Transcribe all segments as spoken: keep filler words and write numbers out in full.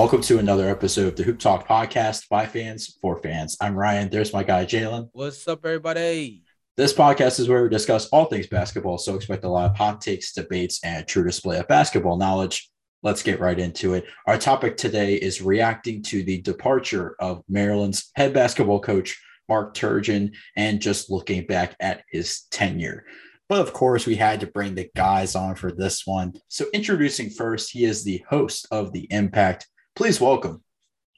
Welcome to another episode of the Hoop Talk podcast by fans for fans. I'm Ryan. There's my guy, Jalen. What's up, everybody? This podcast is where we discuss all things basketball, so expect a lot of hot takes, debates, and a true display of basketball knowledge. Let's get right into it. Our topic today is reacting to the departure of Maryland's head basketball coach, Mark Turgeon, and just looking back at his tenure. But of course, we had to bring the guys on for this one. So introducing first, he is the host of The Impact. Please welcome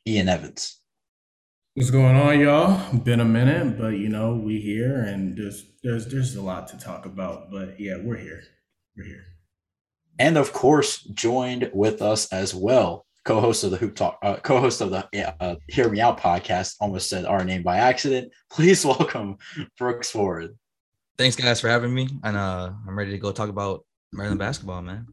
Ian Evans. What's going on, y'all? Been a minute, but you know, we here and there's there's there's a lot to talk about. But yeah, we're here. We're here. And of course, joined with us as well, co-host of the Hoop Talk, uh, co-host of the uh, Hear Me Out podcast. Almost said our name by accident. Please welcome Brooks Ford. Thanks, guys, for having me, and uh, I'm ready to go talk about Maryland basketball, man.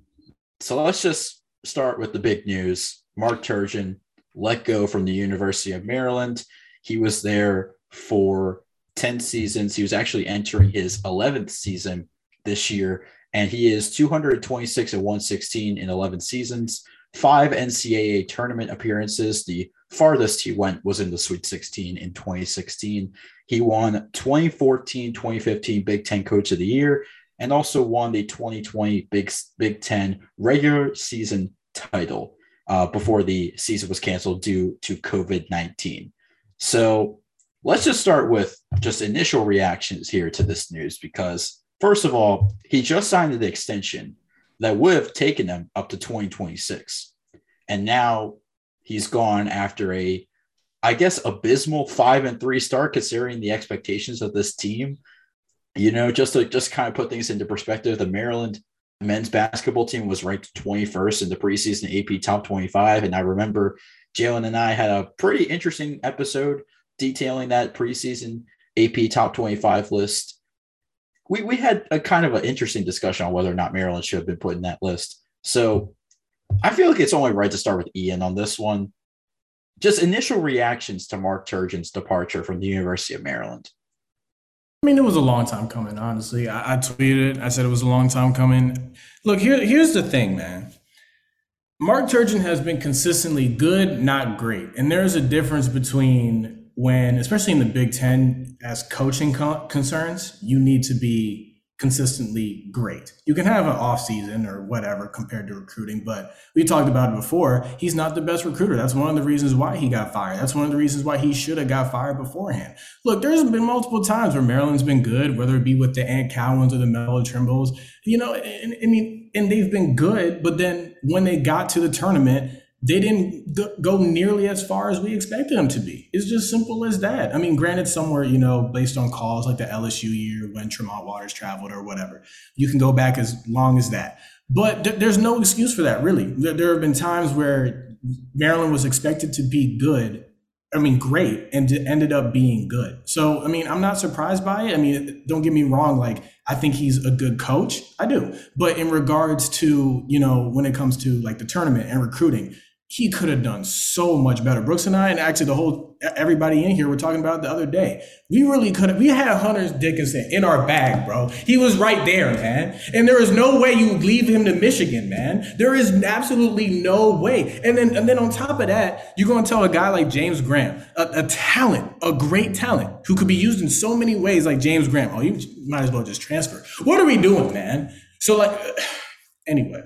So let's just start with the big news. Mark Turgeon let go from the University of Maryland. He was there for ten seasons. He was actually entering his eleventh season this year, and he is two hundred twenty-six and one hundred sixteen in eleven seasons, five N C double A tournament appearances. The farthest he went was in the Sweet sixteen in twenty sixteen. He won twenty fourteen twenty fifteen Big Ten Coach of the Year and also won the twenty twenty Big, Big Ten regular season title. Uh, before the season was canceled due to COVID nineteen. So let's just start with just initial reactions here to this news, because first of all, he just signed an extension that would have taken him up to twenty twenty-six. And now he's gone after a, I guess, abysmal five and three start considering the expectations of this team. You know, just to just kind of put things into perspective, the Maryland men's basketball team was ranked twenty-first in the preseason A P Top twenty-five. And I remember Jalen and I had a pretty interesting episode detailing that preseason A P Top twenty-five list. We we had a kind of an interesting discussion on whether or not Maryland should have been put in that list. So I feel like it's only right to start with Ian on this one. Just initial reactions to Mark Turgeon's departure from the University of Maryland. I mean, it was a long time coming, honestly. I, I tweeted, I said it was a long time coming. Look, here, here's the thing, man. Mark Turgeon has been consistently good, not great. And there's a difference between when, especially in the Big Ten, as coaching co- concerns, you need to be consistently great. You can have an offseason or whatever compared to recruiting, but we talked about it before. He's not the best recruiter. That's one of the reasons why he got fired. That's one of the reasons why he should have got fired beforehand. Look, there's been multiple times where Maryland's been good, whether it be with the Ant Cowans or the Melo Trimbles, you know, and, and, and they've been good, but then when they got to the tournament, they didn't go nearly as far as we expected them to be. It's just simple as that. I mean, granted, somewhere, you know, based on calls like the L S U year when Tremont Waters traveled or whatever, you can go back as long as that. But th- there's no excuse for that, really. There, there have been times where Maryland was expected to be good, I mean, great, and d- ended up being good. So, I mean, I'm not surprised by it. I mean, don't get me wrong. Like, I think he's a good coach. I do. But in regards to, you know, when it comes to like the tournament and recruiting, he could have done so much better. Brooks and I, and actually the whole, everybody in here, were talking about it the other day. We really could have, we had Hunter Dickinson in our bag, bro. He was right there, man. And there is no way you leave him to Michigan, man. There is absolutely no way. And then, and then on top of that, you're going to tell a guy like James Graham, a, a talent, a great talent who could be used in so many ways, like James Graham. Oh, you might as well just transfer. What are we doing, man? So like, anyway,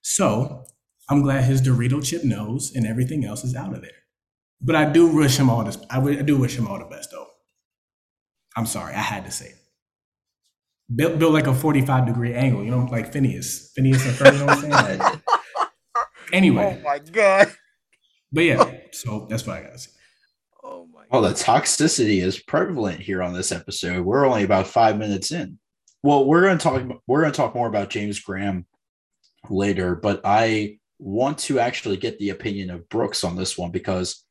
so I'm glad his Dorito chip nose and everything else is out of there. But I do wish him all this. I, w- I do wish him all the best, though. I'm sorry, I had to say it. Built, built like a forty-five degree angle, you know, like Phineas. Phineas and Ferb, you know what I'm saying? Like, anyway. Oh my God. But yeah, so that's what I gotta say. Oh my God. Well, the toxicity is prevalent here on this episode. We're only about five minutes in. Well, we're gonna talk. We're gonna talk more about James Graham later, but I want to actually get the opinion of Brooks on this one, because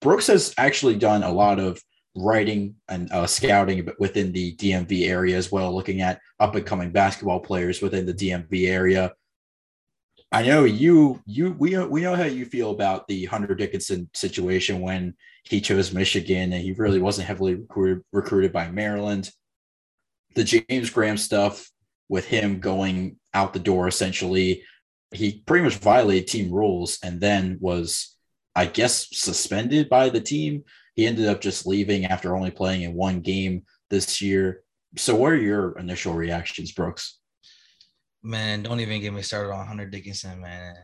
Brooks has actually done a lot of writing and uh, scouting within the D M V area as well, looking at up-and-coming basketball players within the D M V area. I know you, you, we know, we know how you feel about the Hunter Dickinson situation when he chose Michigan and he really wasn't heavily recruited, recruited by Maryland. The James Graham stuff with him going out the door, essentially, he pretty much violated team rules and then was I guess, suspended by the team. He ended up just leaving after only playing in one game this year. So what are your initial reactions, Brooks? Man, don't even get me started on Hunter Dickinson, man.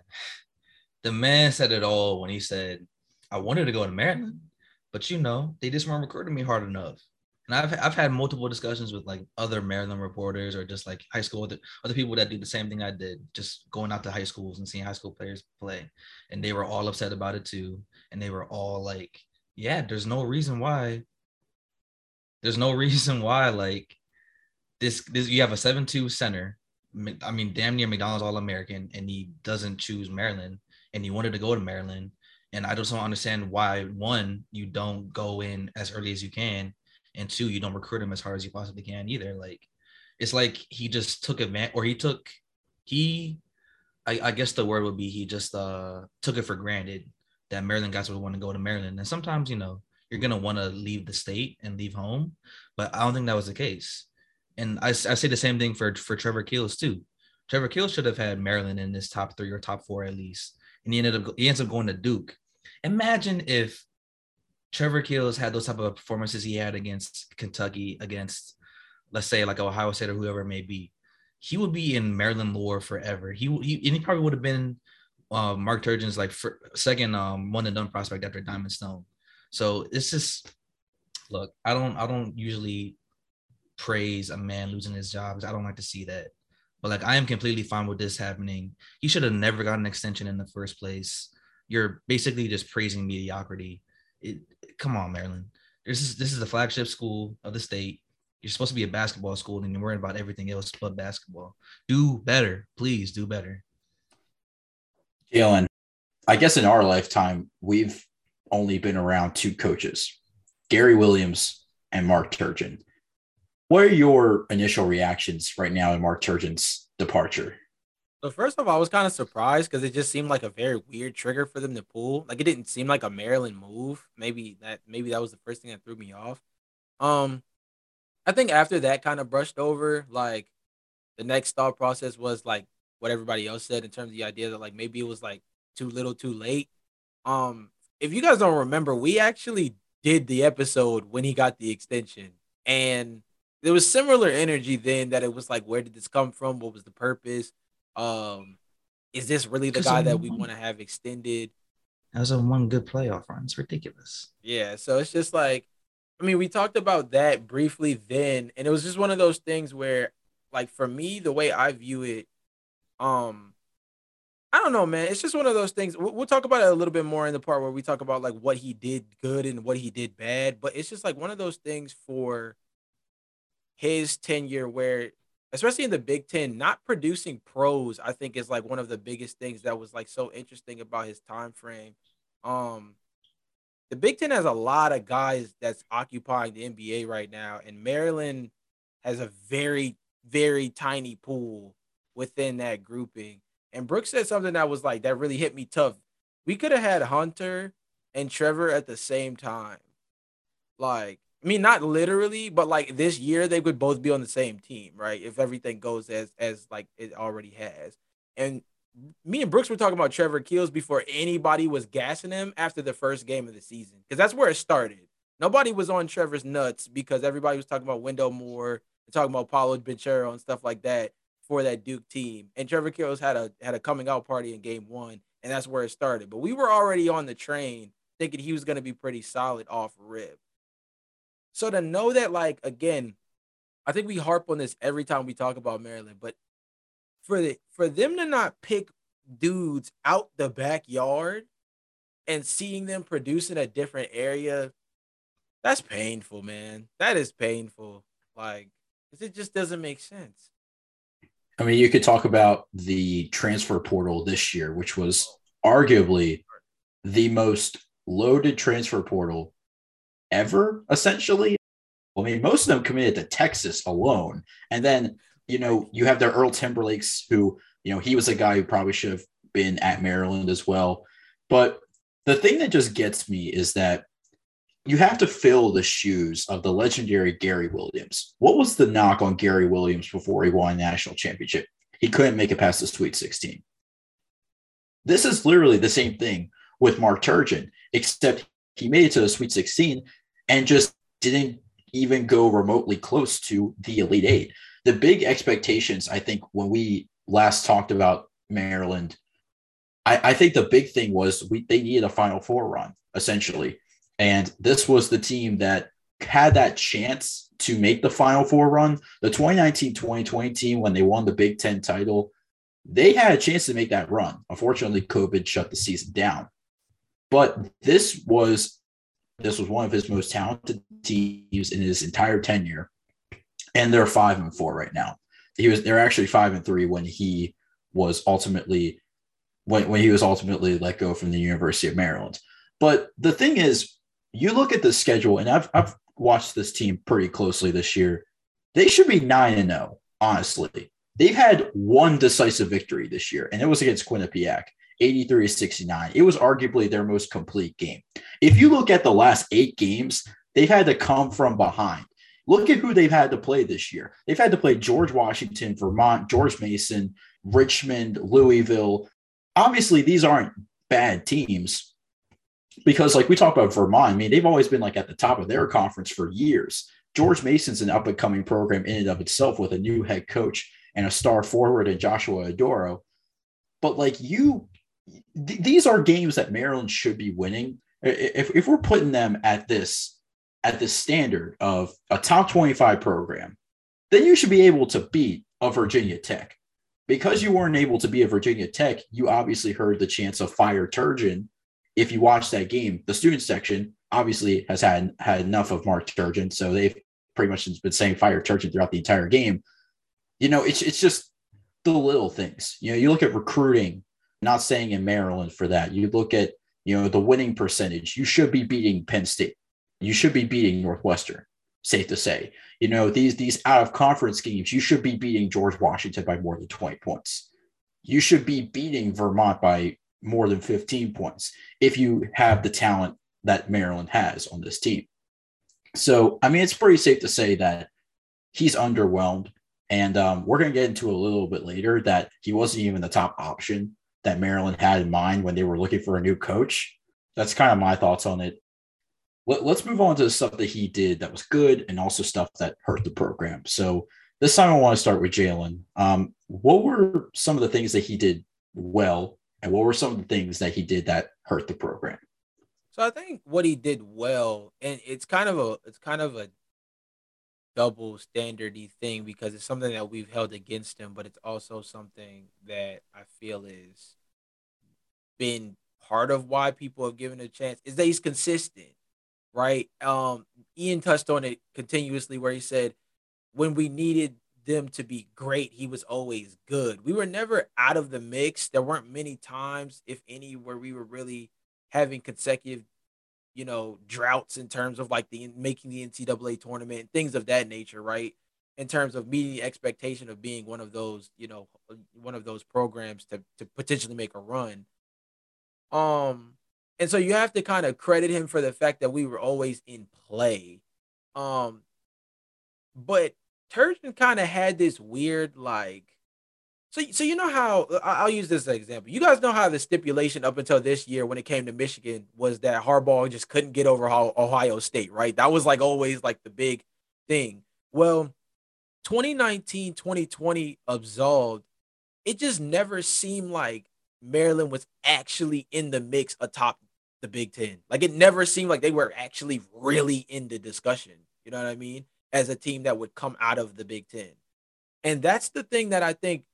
The man said it all when he said, I wanted to go to Maryland, but, you know, they just weren't recruiting me hard enough. And I've I've had multiple discussions with, like, other Maryland reporters or just, like, high school, other people that do the same thing I did, just going out to high schools and seeing high school players play. And they were all upset about it, too. And they were all like, yeah, there's no reason why. There's no reason why, like, this, this you have a seven two center. I mean, damn near McDonald's All-American, and he doesn't choose Maryland. And he wanted to go to Maryland. And I just don't understand why, one, you don't go in as early as you can. And two, you don't recruit him as hard as you possibly can either. Like, it's like he just took advantage, or he took, he, I, I guess the word would be he just uh, took it for granted that Maryland guys would want to go to Maryland. And sometimes, you know, you're going to want to leave the state and leave home, but I don't think that was the case. And I, I say the same thing for, for Trevor Keels too. Trevor Keels should have had Maryland in his top three or top four at least. And he ended up, he ends up going to Duke. Imagine if Trevor Keels had those type of performances he had against Kentucky, against, let's say, like Ohio State or whoever it may be. He would be in Maryland lore forever. He he, and he probably would have been uh, Mark Turgeon's like for, second um, one and done prospect after Diamond Stone. So it's just, look, I don't I don't usually praise a man losing his job. I don't like to see that, but like I am completely fine with this happening. He should have never gotten an extension in the first place. You're basically just praising mediocrity. It, come on, Maryland. This is this is the flagship school of the state. You're supposed to be a basketball school, and you're worried about everything else but basketball. Do better. Please do better. Jalen, I guess in our lifetime, we've only been around two coaches, Gary Williams and Mark Turgeon. What are your initial reactions right now in Mark Turgeon's departure? So first of all, I was kind of surprised because it just seemed like a very weird trigger for them to pull. Like, it didn't seem like a Maryland move. Maybe that maybe that was the first thing that threw me off. Um, I think after that kind of brushed over, like, the next thought process was, like, what everybody else said in terms of the idea that, like, maybe it was, like, too little, too late. Um, if you guys don't remember, we actually did the episode when he got the extension. And there was similar energy then that it was, like, where did this come from? What was the purpose? Um, is this really the guy that we want to have extended? That was on one good playoff run. It's ridiculous. Yeah, so it's just like, I mean, we talked about that briefly then, and it was just one of those things where, like, for me, the way I view it, um, I don't know, man. It's just one of those things. We'll, we'll talk about it a little bit more in the part where we talk about, like, what he did good and what he did bad, but it's just like one of those things for his tenure where, especially in the Big Ten, not producing pros, I think, is like one of the biggest things that was like so interesting about his time frame. Um, the Big Ten has a lot of guys that's occupying the N B A right now, and Maryland has a very, very tiny pool within that grouping. And Brooks said something that was like, that really hit me tough. We could have had Hunter and Trevor at the same time. Like, I mean, not literally, but, like, this year they could both be on the same team, right, if everything goes as, as like, it already has. And me and Brooks were talking about Trevor Keels before anybody was gassing him after the first game of the season, because that's where it started. Nobody was on Trevor's nuts because everybody was talking about Wendell Moore, talking about Paolo Banchero and stuff like that for that Duke team. And Trevor Keels had a, had a coming-out party in game one, and that's where it started. But we were already on the train thinking he was going to be pretty solid off rip. So to know that, like, again, I think we harp on this every time we talk about Maryland, but for the for them to not pick dudes out the backyard and seeing them produce in a different area, that's painful, man. That is painful. Like, it just doesn't make sense. I mean, you could talk about the transfer portal this year, which was arguably the most loaded transfer portal ever, essentially. I mean, most of them committed to Texas alone. And then, you know, you have the Earl Timberlakes, who, you know, he was a guy who probably should have been at Maryland as well. But the thing that just gets me is that you have to fill the shoes of the legendary Gary Williams. What was the knock on Gary Williams before he won a national championship? He couldn't make it past the Sweet sixteen. This is literally the same thing with Mark Turgeon, except he made it to the Sweet sixteen and just didn't even go remotely close to the Elite Eight. The big expectations, I think, when we last talked about Maryland, I, I think the big thing was we they needed a Final Four run, essentially. And this was the team that had that chance to make the Final Four run. The twenty nineteen twenty twenty team, when they won the Big Ten title, they had a chance to make that run. Unfortunately, COVID shut the season down. But this was this was one of his most talented teams in his entire tenure, and they're five and four right now. He was they're actually five and three when he was ultimately when, when he was ultimately let go from the University of Maryland. But the thing is, you look at the schedule, and I've I've watched this team pretty closely this year. They should be nine and zero, honestly. They've had one decisive victory this year, and it was against Quinnipiac, eighty-three to sixty-nine. It was arguably their most complete game. If you look at the last eight games, they've had to come from behind. Look at who they've had to play this year. They've had to play George Washington, Vermont, George Mason, Richmond, Louisville. Obviously, these aren't bad teams because, like we talk about Vermont, I mean, they've always been like at the top of their conference for years. George Mason's an up-and-coming program in and of itself with a new head coach and a star forward in Joshua Adoro. But like you, th- these are games that Maryland should be winning. If, if we're putting them at this, at the standard of a top twenty-five program, then you should be able to beat a Virginia Tech. Because you weren't able to be a Virginia Tech, you obviously heard the chants of fire Turgeon. If you watch that game, the student section obviously has had, had enough of Mark Turgeon. So they've pretty much been saying fire Turgeon throughout the entire game. You know, it's it's just the little things. You know, you look at recruiting, not staying in Maryland for that. You look at, you know, the winning percentage. You should be beating Penn State. You should be beating Northwestern, safe to say. You know, these these out-of-conference games, you should be beating George Washington by more than twenty points. You should be beating Vermont by more than fifteen points if you have the talent that Maryland has on this team. So, I mean, it's pretty safe to say that he's underwhelmed. And um, we're going to get into a little bit later that he wasn't even the top option that Maryland had in mind when they were looking for a new coach. That's kind of my thoughts on it. Let, let's move on to the stuff that he did that was good and also stuff that hurt the program. So this time I want to start with Jalen. Um, what were some of the things that he did well, and what were some of the things that he did that hurt the program? So I think what he did well, and it's kind of a it's kind of a double standardy thing because it's something that we've held against him, but it's also something that I feel is been part of why people have given a chance is that he's consistent, right? Um, Ian touched on it continuously where he said, when we needed them to be great, he was always good. We were never out of the mix. There weren't many times, if any, where we were really having consecutive you know, droughts in terms of like the making the N C double A tournament, things of that nature, right? In terms of meeting the expectation of being one of those, you know, one of those programs to to potentially make a run. Um, and so you have to kind of credit him for the fact that we were always in play. Um, but Turgeon kind of had this weird, like, so, so you know how, I'll use this as an example. You guys know how the stipulation up until this year when it came to Michigan was that Harbaugh just couldn't get over Ohio State, right? That was like always like the big thing. Well, twenty nineteen twenty twenty absolved, it just never seemed like Maryland was actually in the mix atop the Big Ten. Like it never seemed like they were actually really in the discussion, you know what I mean, as a team that would come out of the Big Ten. And that's the thing that I think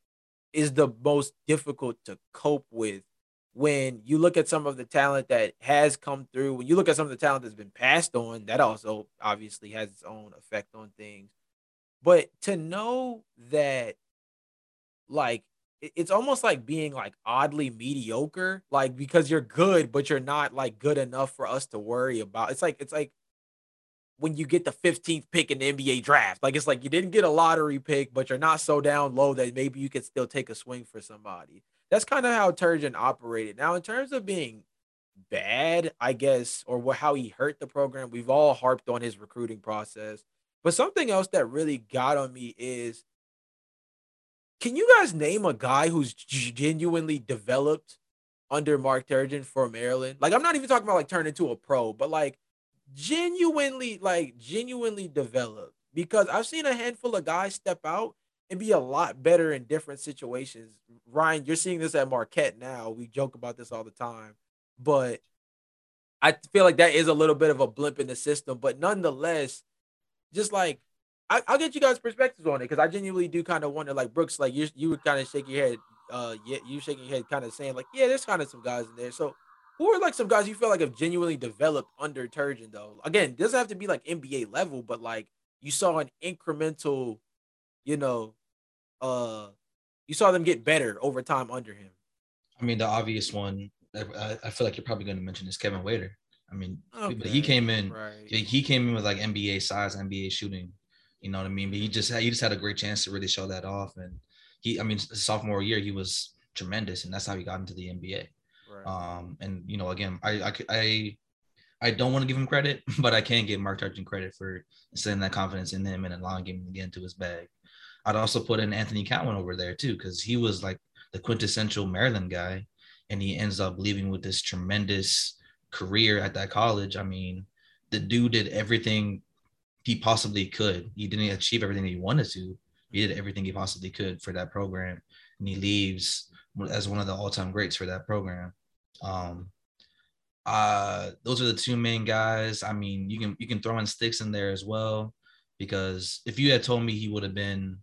is the most difficult to cope with when you look at some of the talent that has come through, when you look at some of the talent that's been passed on, that also obviously has its own effect on things. But to know that, like, it's almost like being, like, oddly mediocre, like, because you're good, but you're not, like, good enough for us to worry about. It's like, it's like when you get the fifteenth pick in the N B A draft, like, it's like you didn't get a lottery pick, but you're not so down low that maybe you could still take a swing for somebody. That's kind of how Turgeon operated. Now, in terms of being bad, I guess, or how he hurt the program, we've all harped on his recruiting process. But something else that really got on me is, can you guys name a guy who's genuinely developed under Mark Turgeon for Maryland. Like, I'm not even talking about like turning into a pro, but like genuinely, like genuinely developed, because I've seen a handful of guys step out and be a lot better in different situations. Ryan, you're seeing this at Marquette now. We joke about this all the time, but I feel like that is a little bit of a blimp in the system, but nonetheless, just like, I, I'll get you guys perspectives on it. Cause I genuinely do kind of wonder, like Brooks, like you, you would kind of shake your head. Uh, yeah, you shaking your head kind of saying like, yeah, there's kind of some guys in there. So who are like some guys you feel like have genuinely developed under Turgeon though? Again, doesn't have to be like N B A level, but like you saw an incremental, you know, uh, you saw them get better over time under him. I mean, the obvious one, I, I feel like you're probably going to mention is Kevin Huerter. I mean, okay. but he came in, right. he came in with like N B A size, N B A shooting, you know what I mean? But he just had, he just had a great chance to really show that off. And he, I mean, sophomore year, he was tremendous, and that's how he got into the N B A. Right. Um, and, you know, again, I, I, I, I don't want to give him credit, but I can give Mark Turgeon credit for sending that confidence in him and allowing him to get into his bag. I'd also put in Anthony Cowan over there too, because he was like the quintessential Maryland guy, and he ends up leaving with this tremendous career at that college. I mean, the dude did everything he possibly could. He didn't achieve everything he wanted to. He did everything he possibly could for that program, and he leaves as one of the all-time greats for that program. Um, uh, those are the two main guys. I mean, you can you can throw in Sticks in there as well, because if you had told me he would have been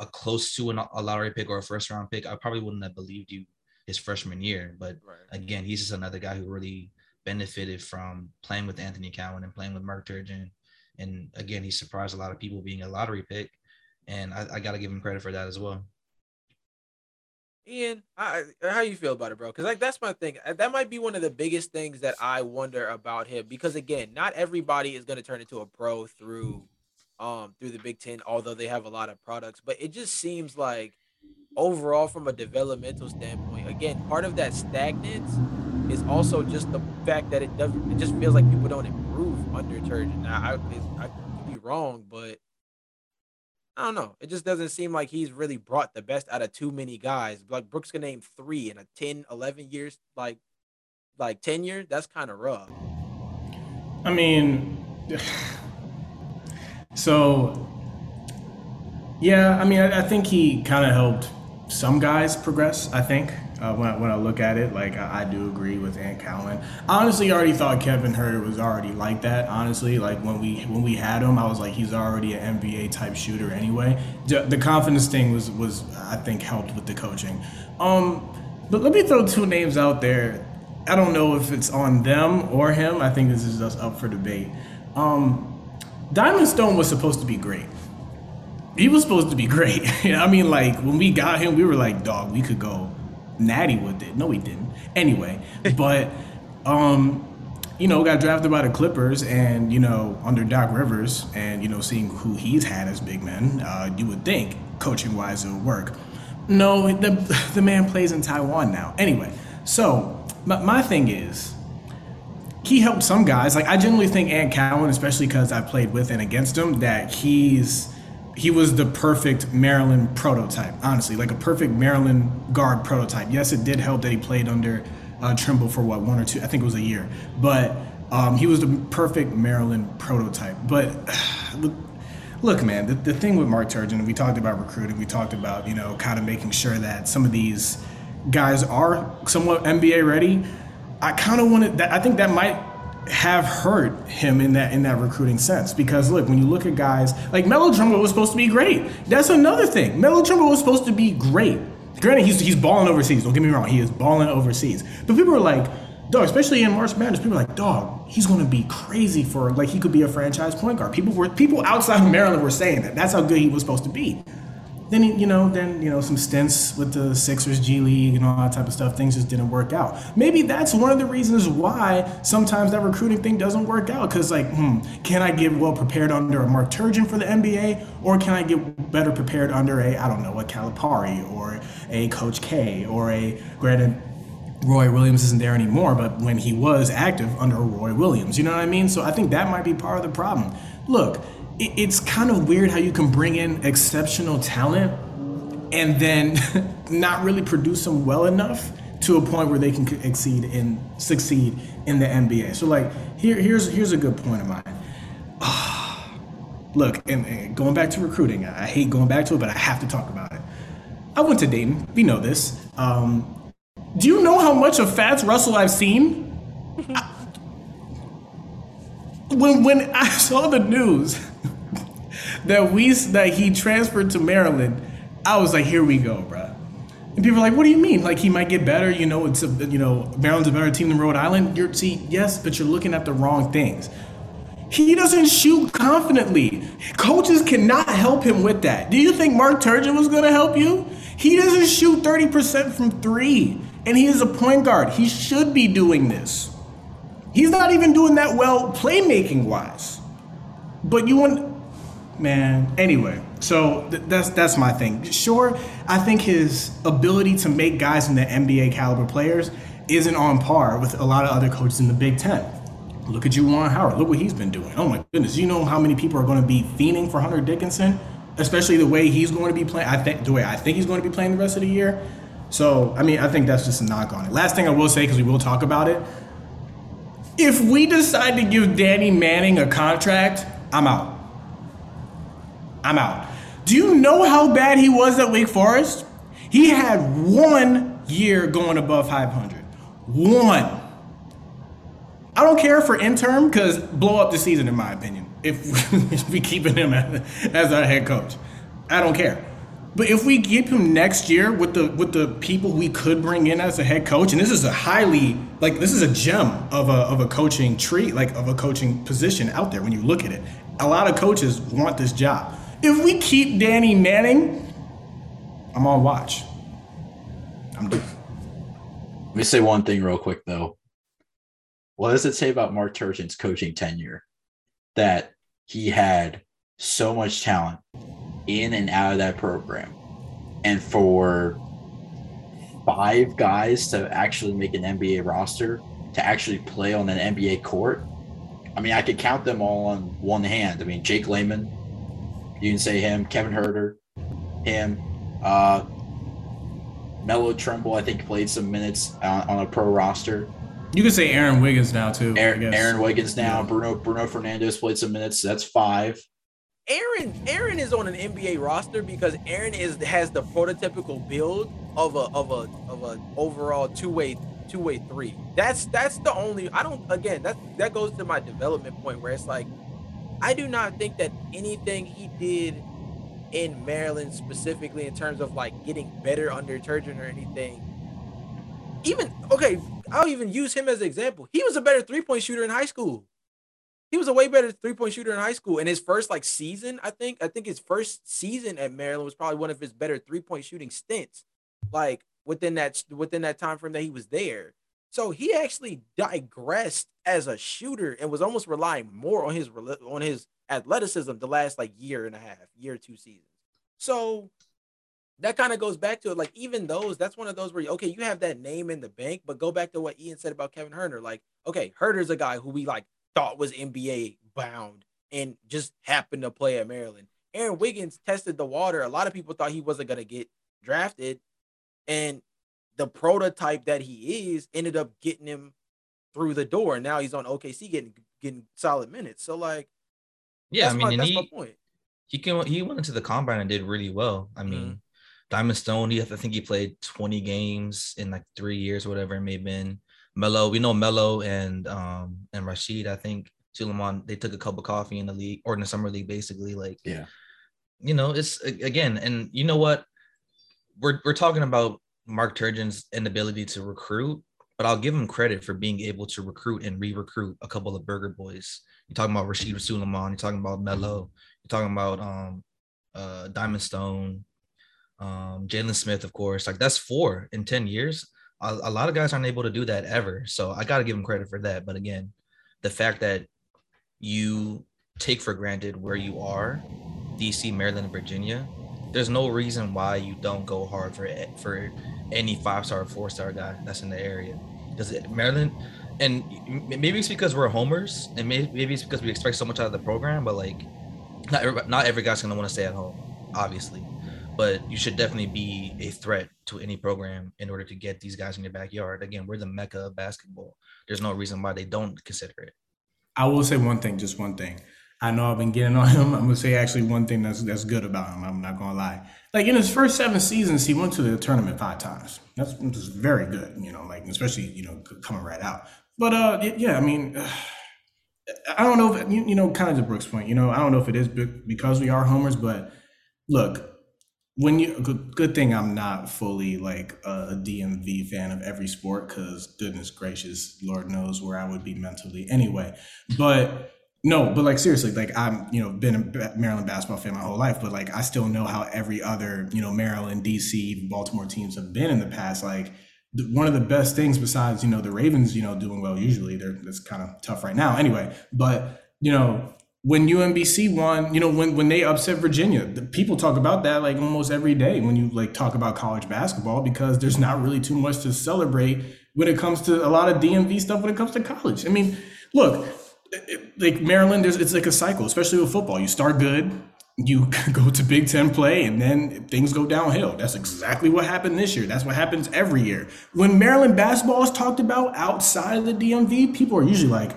a close to an, a lottery pick or a first-round pick, I probably wouldn't have believed you his freshman year. But right. again, he's just another guy who really benefited from playing with Anthony Cowan and playing with Mark Turgeon. And again, he surprised a lot of people being a lottery pick. And I, I got to give him credit for that as well. Ian, I, how you feel about it, bro? Because like that's my thing. That might be one of the biggest things that I wonder about him. Because again, not everybody is going to turn into a pro through, um, through the Big Ten. Although they have a lot of products, but it just seems like overall, from a developmental standpoint, again, part of that stagnance is also just the fact that it doesn't. It just feels like people don't improve under Turgeon. Now, I, I, I could be wrong, but. I don't know. It just doesn't seem like he's really brought the best out of too many guys. Like Brooks can name three in a ten, eleven years, like like tenure. That's kind of rough. I mean, so, yeah, I mean, I, I think he kind of helped some guys progress, I think, uh, when, I, when I look at it. Like, I, I do agree with Ant Cowan. I honestly already thought Kevin Huerter was already like that, honestly. Like, when we when we had him, I was like, he's already an N B A-type shooter anyway. The confidence thing was, was I think, helped with the coaching. Um, but let me throw two names out there. I don't know if it's on them or him. I think this is just up for debate. Um, Diamond Stone was supposed to be great. He was supposed to be great. I mean, like, when we got him, we were like, dog, we could go natty with it. No, he didn't. Anyway, but, um, you know, got drafted by the Clippers and, you know, under Doc Rivers and, you know, seeing who he's had as big men, uh, you would think coaching-wise it would work. No, the, the man plays in Taiwan now. Anyway, so my, my thing is, he helped some guys. Like, I generally think Ant Cowan, especially because I played with and against him, that he's... He was the perfect Maryland prototype, honestly, like a perfect Maryland guard prototype. Yes, it did help that he played under uh, Trimble for, what, one or two? I think it was a year. But um, he was the perfect Maryland prototype. But look, man, the, the thing with Mark Turgeon, we talked about recruiting. We talked about, you know, kind of making sure that some of these guys are somewhat N B A ready. I kind of wanted that. I think that might have hurt him in that in that recruiting sense, because look, when you look at guys like Melo Trimble was supposed to be great. That's another thing. Melo Trimble was supposed to be great. Granted, he's he's balling overseas. Don't get me wrong, he is balling overseas. But people are like, dog, especially in March Madness, people are like, dog, he's gonna be crazy for like he could be a franchise point guard. People were people outside of Maryland were saying that. That's how good he was supposed to be. Then he, you know, then you know, some stints with the Sixers G League and all that type of stuff. Things just didn't work out. Maybe that's one of the reasons why sometimes that recruiting thing doesn't work out. Because like, hmm, can I get well prepared under a Mark Turgeon for the N B A, or can I get better prepared under a I don't know a Calipari or a Coach K or a granted Roy Williams isn't there anymore, but when he was active under Roy Williams, you know what I mean. So I think that might be part of the problem. Look. It's kind of weird how you can bring in exceptional talent and then not really produce them well enough to a point where they can exceed and succeed in the N B A. So like here, here's here's a good point of mine. Look, and, and going back to recruiting, I hate going back to it, but I have to talk about it. I went to Dayton. We know this. Um, do you know how much of Fatts Russell I've seen? I, when when I saw the news that we that he transferred to Maryland, I was like, here we go, bro. And people are like, what do you mean? Like, he might get better. You know, it's a, you know, Maryland's a better team than Rhode Island. You're, see, yes, but you're looking at the wrong things. He doesn't shoot confidently. Coaches cannot help him with that. Do you think Mark Turgeon was going to help you? He doesn't shoot thirty percent from three, and he is a point guard. He should be doing this. He's not even doing that well playmaking-wise. But you want... Man, anyway, so th- that's that's my thing. Sure, I think his ability to make guys in the N B A caliber players isn't on par with a lot of other coaches in the Big Ten. Look at Juwan Howard. Look what he's been doing. Oh, my goodness. You know how many people are going to be fiending for Hunter Dickinson, especially the way he's going to be playing. I think the way I think he's going to be playing the rest of the year. So, I mean, I think that's just a knock on it. Last thing I will say, because we will talk about it. If we decide to give Danny Manning a contract, I'm out. I'm out. Do you know how bad he was at Wake Forest? He had one year going above five hundred. One. I don't care for interim because blow up the season, in my opinion, if we keeping him as our head coach. I don't care. But if we keep him next year with the with the people we could bring in as a head coach, and this is a highly, like, this is a gem of a, of a coaching tree, like of a coaching position out there when you look at it. A lot of coaches want this job. If we keep Danny Manning, I'm on watch. I'm done. Let me say one thing real quick, though. What does it say about Mark Turgeon's coaching tenure? That he had so much talent in and out of that program. And for five guys to actually make an N B A roster, to actually play on an N B A court, I mean, I could count them all on one hand. I mean, Jake Layman, you can say him, Kevin Huerter, him, uh, Melo Trimble, I think played some minutes on, on a pro roster. You could say Aaron Wiggins now too. Aaron, Aaron Wiggins now. Yeah. Bruno Bruno Fernandez played some minutes. So that's five. Aaron Aaron is on an N B A roster because Aaron is has the prototypical build of a of a of a overall two way two way three. That's that's the only I don't again that that goes to my development point where it's like I do not think that anything he did in Maryland specifically in terms of like getting better under Turgeon or anything. Even okay. I'll even use him as an example. He was a better three-point shooter in high school. He was a way better three-point shooter in high school. And his first, like, season, I think, I think his first season at Maryland was probably one of his better three-point shooting stints, like, within that within that time frame that he was there. So he actually digressed as a shooter and was almost relying more on his on his athleticism the last, like, year and a half, year two seasons. So that kind of goes back to it. Like, even those, that's one of those where, okay, you have that name in the bank, but go back to what Ian said about Kevin Huerter. Like, okay, Huerter's a guy who we, like, thought was N B A bound and just happened to play at Maryland. Aaron Wiggins tested the water. A lot of people thought he wasn't going to get drafted. And the prototype that he is ended up getting him through the door. And now he's on O K C getting getting solid minutes. So, like, yeah, that's, I mean, my, that's he, my point. He, came, he went into the combine and did really well. I mean, mm-hmm. Diamond Stone, he, I think he played twenty games in like three years, or whatever it may have been. Melo, we know Melo and um and Rashid, I think, Suleiman, they took a cup of coffee in the league or in the summer league, basically. Like, yeah, you know, it's again, and you know what? We're we're talking about Mark Turgeon's inability to recruit, but I'll give him credit for being able to recruit and re-recruit a couple of Burger Boys. You're talking about Rashid Suleiman, you're talking about Melo, you're talking about um uh Diamond Stone. Um, Jalen Smith, of course, like that's four in ten years. A, a lot of guys aren't able to do that ever. So I got to give him credit for that. But again, the fact that you take for granted where you are, D C, Maryland, and Virginia, there's no reason why you don't go hard for for any five-star, four-star guy that's in the area. Because Maryland, and maybe it's because we're homers, and maybe, maybe it's because we expect so much out of the program, but like not every, not every guy's going to want to stay at home, obviously. but you should definitely be a threat to any program in order to get these guys in your backyard. Again, we're the mecca of basketball. There's no reason why they don't consider it. I will say one thing, just one thing. I know I've been getting on him. I'm going to say actually one thing that's that's good about him. I'm not going to lie. Like, in his first seven seasons, he went to the tournament five times. That's just very good, you know, like, especially, you know, coming right out. But, uh, yeah, I mean, I don't know if, you, you know, kind of to Brooks' point, you know, I don't know if it is because we are homers, but look, when you, good, good thing I'm not fully like a D M V fan of every sport, because goodness gracious, Lord knows where I would be mentally anyway. But no, but like seriously, like I'm, you know, been a Maryland basketball fan my whole life, but like I still know how every other, you know, Maryland, D C, Baltimore teams have been in the past. Like one of the best things besides, you know, the Ravens, you know, doing well usually, they're, that's kind of tough right now anyway, but you know, when U M B C won, you know, when, when they upset Virginia, the people talk about that like almost every day when you like talk about college basketball, because there's not really too much to celebrate when it comes to a lot of D M V stuff when it comes to college. I mean, look, it, like Maryland, there's, it's like a cycle, especially with football. You start good, you go to Big Ten play, and then things go downhill. That's exactly what happened this year. That's what happens every year. When Maryland basketball is talked about outside of the D M V, people are usually like,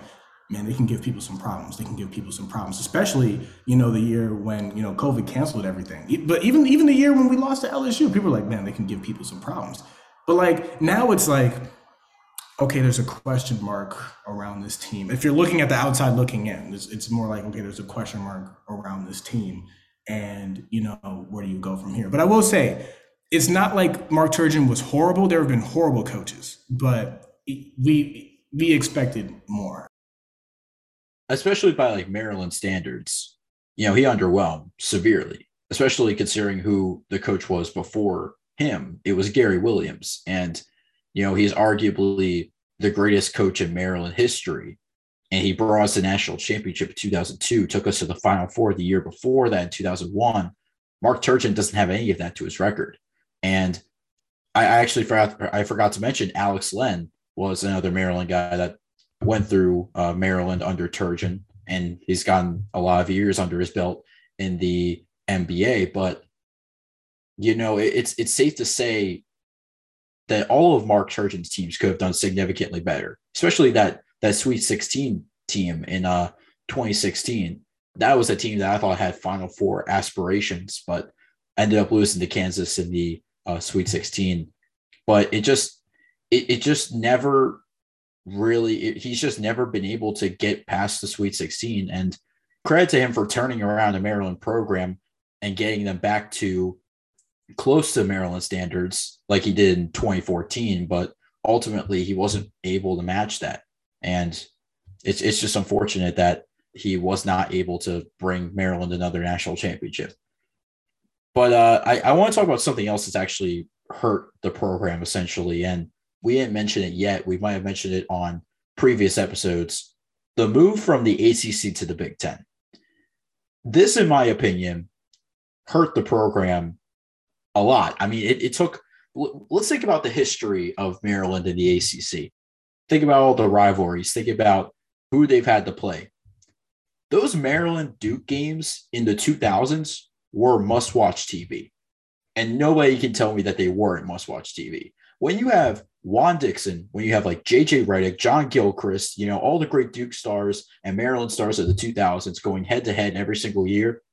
man, they can give people some problems. They can give people some problems, especially, you know, the year when, you know, COVID canceled everything. But even even the year when we lost to L S U, people were like, man, they can give people some problems. But like now it's like, okay, there's a question mark around this team. If you're looking at the outside looking in, it's, it's more like, okay, there's a question mark around this team. And, you know, where do you go from here? But I will say, it's not like Mark Turgeon was horrible. There have been horrible coaches, but we we expected more. Especially by like Maryland standards, you know, he underwhelmed severely, especially considering who the coach was before him. It was Gary Williams. And, you know, he's arguably the greatest coach in Maryland history. And he brought us the national championship in two thousand two, took us to the Final Four the year before that in two thousand one. Mark Turgeon doesn't have any of that to his record. And I actually forgot, I forgot to mention Alex Len was another Maryland guy that went through uh, Maryland under Turgeon, and he's gotten a lot of years under his belt in the N B A. But, you know, it, it's it's safe to say that all of Mark Turgeon's teams could have done significantly better, especially that that Sweet sixteen team in uh, twenty sixteen. That was a team that I thought had Final Four aspirations, but ended up losing to Kansas in the uh, Sweet sixteen. But it just it, it just never – really, it, he's just never been able to get past the Sweet sixteen, and credit to him for turning around a Maryland program and getting them back to close to Maryland standards like he did in twenty fourteen, but ultimately he wasn't able to match that. And it's it's just unfortunate that he was not able to bring Maryland another national championship. But uh, I, I want to talk about something else that's actually hurt the program essentially, and we didn't mention it yet. We might have mentioned it on previous episodes. The move from the A C C to the Big Ten. This, in my opinion, hurt the program a lot. I mean, it, it took – let's think about the history of Maryland and the A C C. Think about all the rivalries. Think about who they've had to play. Those Maryland-Duke games in the two thousands were must-watch T V, and nobody can tell me that they weren't must-watch T V. When you have Juwan Dixon, when you have like J J Redick, John Gilchrist, you know, all the great Duke stars and Maryland stars of the two thousands going head-to-head every single year,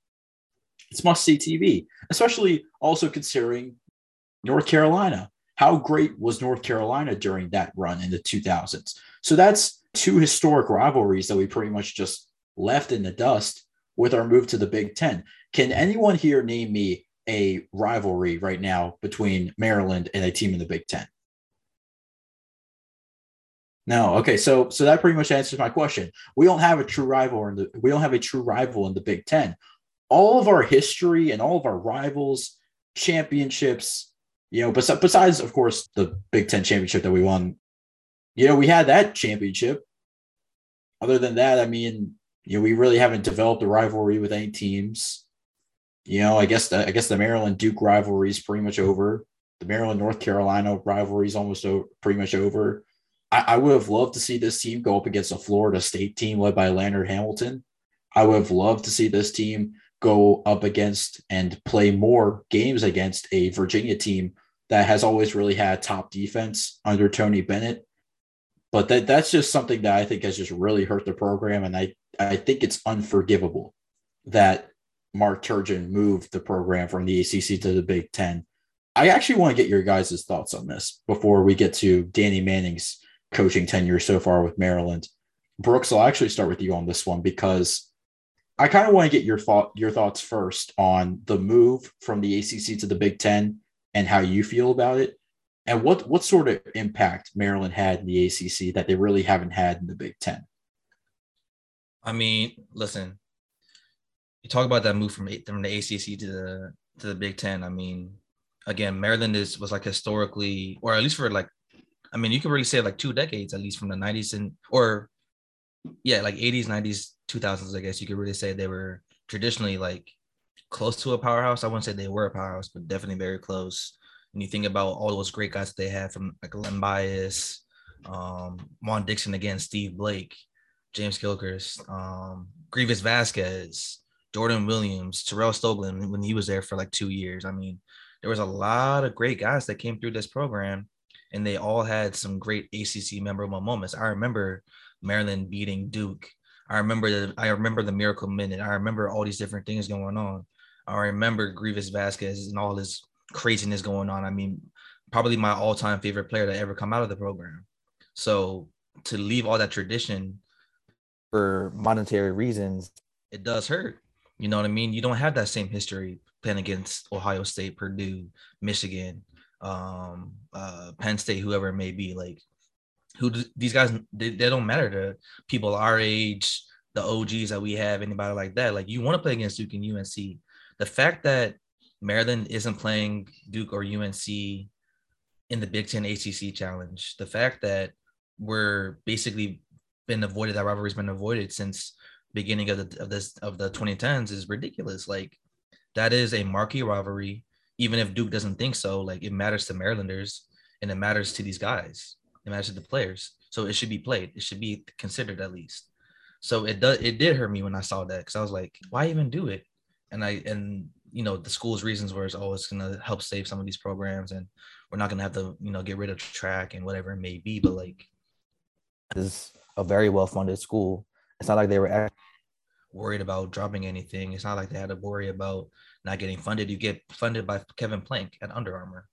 it's must-see T V, especially also considering North Carolina. How great was North Carolina during that run in the two thousands? So that's two historic rivalries that we pretty much just left in the dust with our move to the Big Ten. Can anyone here name me a rivalry right now between Maryland and a team in the Big Ten? No. Okay. So, so that pretty much answers my question. We don't have a true rival in the, we don't have a true rival in the Big Ten. All of our history and all of our rivals, championships, you know, besides, besides of course the Big Ten championship that we won, you know, we had that championship. Other than that, I mean, you know, we really haven't developed a rivalry with any teams. You know, I guess the, I guess the Maryland-Duke rivalry is pretty much over. The Maryland-North Carolina rivalry is almost over, pretty much over. I, I would have loved to see this team go up against a Florida State team led by Leonard Hamilton. I would have loved to see this team go up against and play more games against a Virginia team that has always really had top defense under Tony Bennett. But that that's just something that I think has just really hurt the program. And I, I think it's unforgivable that Mark Turgeon moved the program from the A C C to the Big Ten. I actually want to get your guys' thoughts on this before we get to Danny Manning's coaching tenure so far with Maryland. Brooks, I'll actually start with you on this one because I kind of want to get your thought, your thoughts first on the move from the A C C to the Big Ten and how you feel about it, and what what sort of impact Maryland had in the A C C that they really haven't had in the Big Ten. I mean, listen, you talk about that move from from the A C C to the to the Big Ten. I mean, again, Maryland is was like historically, or at least for like, I mean, you can really say like two decades at least from the nineties and or. Yeah, like eighties, nineties, two thousands, I guess you could really say they were traditionally like close to a powerhouse. I wouldn't say they were a powerhouse, but definitely very close. And you think about all those great guys that they had from like Len Bias, um, Juan Dixon again, Steve Blake, James Gilchrist, um, Grievous Vasquez, Jordan Williams, Terrell Stoglin when he was there for like two years. I mean, there was a lot of great guys that came through this program, and they all had some great A C C memorable moments. I remember Maryland beating Duke. I remember the, I remember the Miracle Minute. I remember all these different things going on. I remember Grievous Vasquez and all this craziness going on. I mean, probably my all-time favorite player to ever come out of the program. So to leave all that tradition for monetary reasons, it does hurt. You know what I mean? You don't have that same history playing against Ohio State, Purdue, Michigan, um, uh, Penn State, whoever it may be. Like, who do, these guys, they, they don't matter to people our age, the O Gs that we have, anybody like that. Like, you want to play against Duke and U N C. The fact that Maryland isn't playing Duke or U N C in the Big Ten A C C Challenge, the fact that we're basically been avoided, that rivalry's been avoided since beginning of the of this of the twenty tens is ridiculous. Like, that is a marquee rivalry. Even if Duke doesn't think so, like, it matters to Marylanders and it matters to these guys. Imagine the players. So it should be played. It should be considered at least. So it does. It did hurt me when I saw that because I was like, why even do it? And I and you know the school's reasons were it's always oh, gonna help save some of these programs, and we're not gonna have to you know get rid of track and whatever it may be. But like, this is a very well-funded school. It's not like they were worried about dropping anything. It's not like they had to worry about not getting funded. You get funded by Kevin Plank at Under Armour.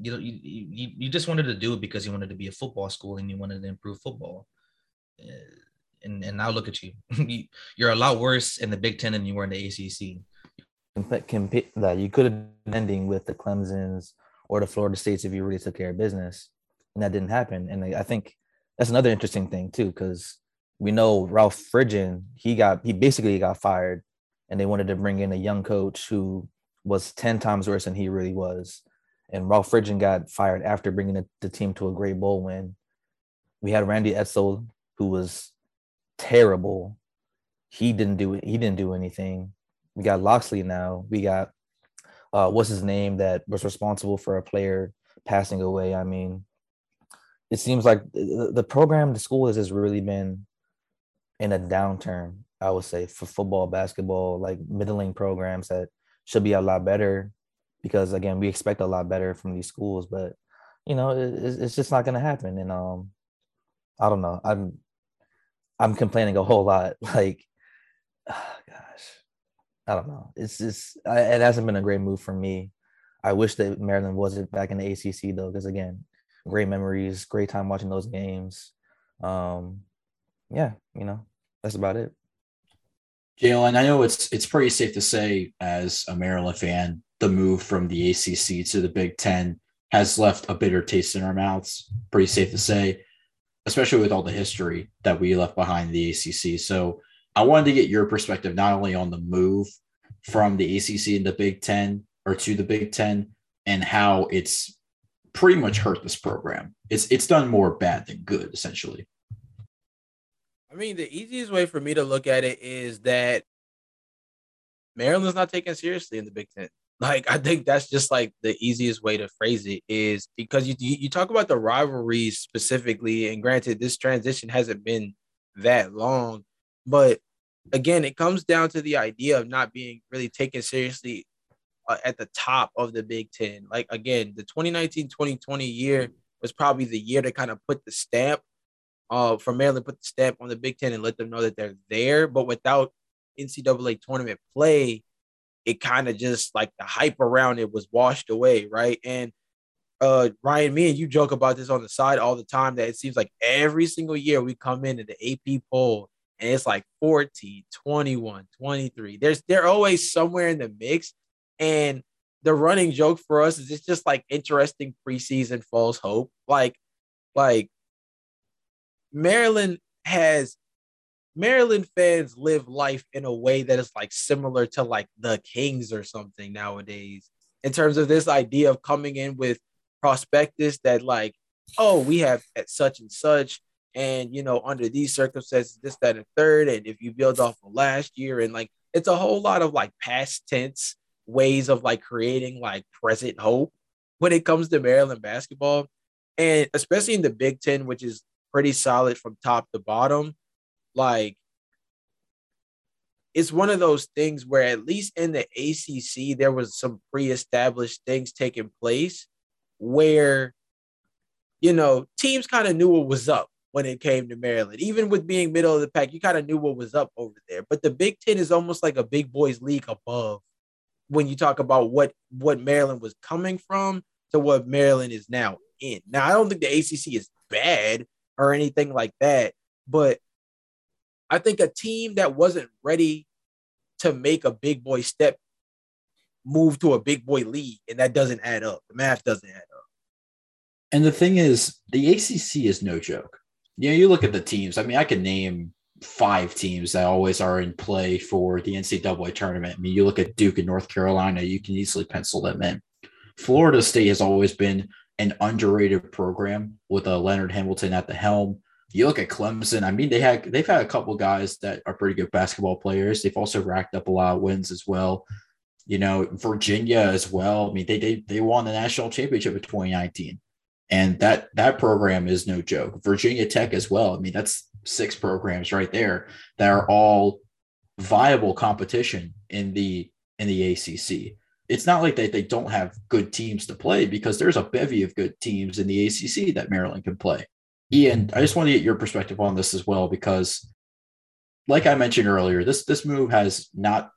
You know, you, you you just wanted to do it because you wanted to be a football school and you wanted to improve football. And and now look at you. You're a lot worse in the Big Ten than you were in the A C C. That you could have been ending with the Clemsons or the Florida States if you really took care of business. And that didn't happen. And I think that's another interesting thing, too, because we know Ralph Friedgen, he got he basically got fired, and they wanted to bring in a young coach who was ten times worse than he really was. And Ralph Friedgen got fired after bringing the, the team to a great bowl win. We had Randy Edsel, who was terrible. He didn't do it. He didn't do anything. We got Loxley now. We got uh, what's his name that was responsible for a player passing away. I mean, it seems like the, the program, the school has just really been in a downturn, I would say, for football, basketball, like middling programs that should be a lot better. Because again, we expect a lot better from these schools, but you know, it's, it's just not going to happen. And um, I don't know. I'm I'm complaining a whole lot. Like, oh gosh, I don't know. It's just I, it hasn't been a great move for me. I wish that Maryland wasn't back in the A C C though, because again, great memories, great time watching those games. Um, yeah, you know, that's about it. Jalen, I know it's it's pretty safe to say as a Maryland fan, the move from the A C C to the Big Ten has left a bitter taste in our mouths, pretty safe to say, especially with all the history that we left behind the A C C. So I wanted to get your perspective, not only on the move from the A C C and the Big Ten or to the Big Ten and how it's pretty much hurt this program. It's, it's done more bad than good, essentially. I mean, the easiest way for me to look at it is that Maryland's not taken seriously in the Big Ten. Like, I think that's just like the easiest way to phrase it is because you you talk about the rivalries specifically, and granted, this transition hasn't been that long, but again, it comes down to the idea of not being really taken seriously uh, at the top of the Big Ten. Like, again, the twenty nineteen twenty twenty year was probably the year to kind of put the stamp uh, for Maryland, put the stamp on the Big Ten and let them know that they're there. But without N C double A tournament play, it kind of just like the hype around it was washed away, right? And uh, Ryan, me and you joke about this on the side all the time that it seems like every single year we come into the A P poll and it's like forty, twenty-one, twenty-three. There's, they're always somewhere in the mix. And the running joke for us is it's just like interesting preseason false hope. Like, like Maryland has Maryland fans live life in a way that is like similar to like the Kings or something nowadays in terms of this idea of coming in with prospectus that like, oh, we have at such and such. And, you know, under these circumstances, this, that, and third. And if you build off of last year and like, it's a whole lot of like past tense ways of like creating like present hope when it comes to Maryland basketball. And especially in the Big Ten, which is pretty solid from top to bottom. Like, it's one of those things where at least in the A C C, there was some pre-established things taking place where, you know, teams kind of knew what was up when it came to Maryland. Even with being middle of the pack, you kind of knew what was up over there. But the Big Ten is almost like a big boys league above when you talk about what, what Maryland was coming from to what Maryland is now in. Now, I don't think the A C C is bad or anything like that, but I think a team that wasn't ready to make a big boy step moved to a big boy league, and that doesn't add up. The math doesn't add up. And the thing is, the A C C is no joke. You know, you look at the teams. I mean, I can name five teams that always are in play for the N C double A tournament. I mean, you look at Duke and North Carolina, you can easily pencil them in. Florida State has always been an underrated program with a Leonard Hamilton at the helm. You look at Clemson. I mean, they had, they've had a couple guys that are pretty good basketball players. They've also racked up a lot of wins as well. You know, Virginia as well. I mean, they they, they won the national championship in twenty nineteen. And that that program is no joke. Virginia Tech as well. I mean, that's six programs right there that are all viable competition in the in the A C C. It's not like they, they don't have good teams to play because there's a bevy of good teams in the A C C that Maryland can play. Ian, I just want to get your perspective on this as well, because like I mentioned earlier, this this move has not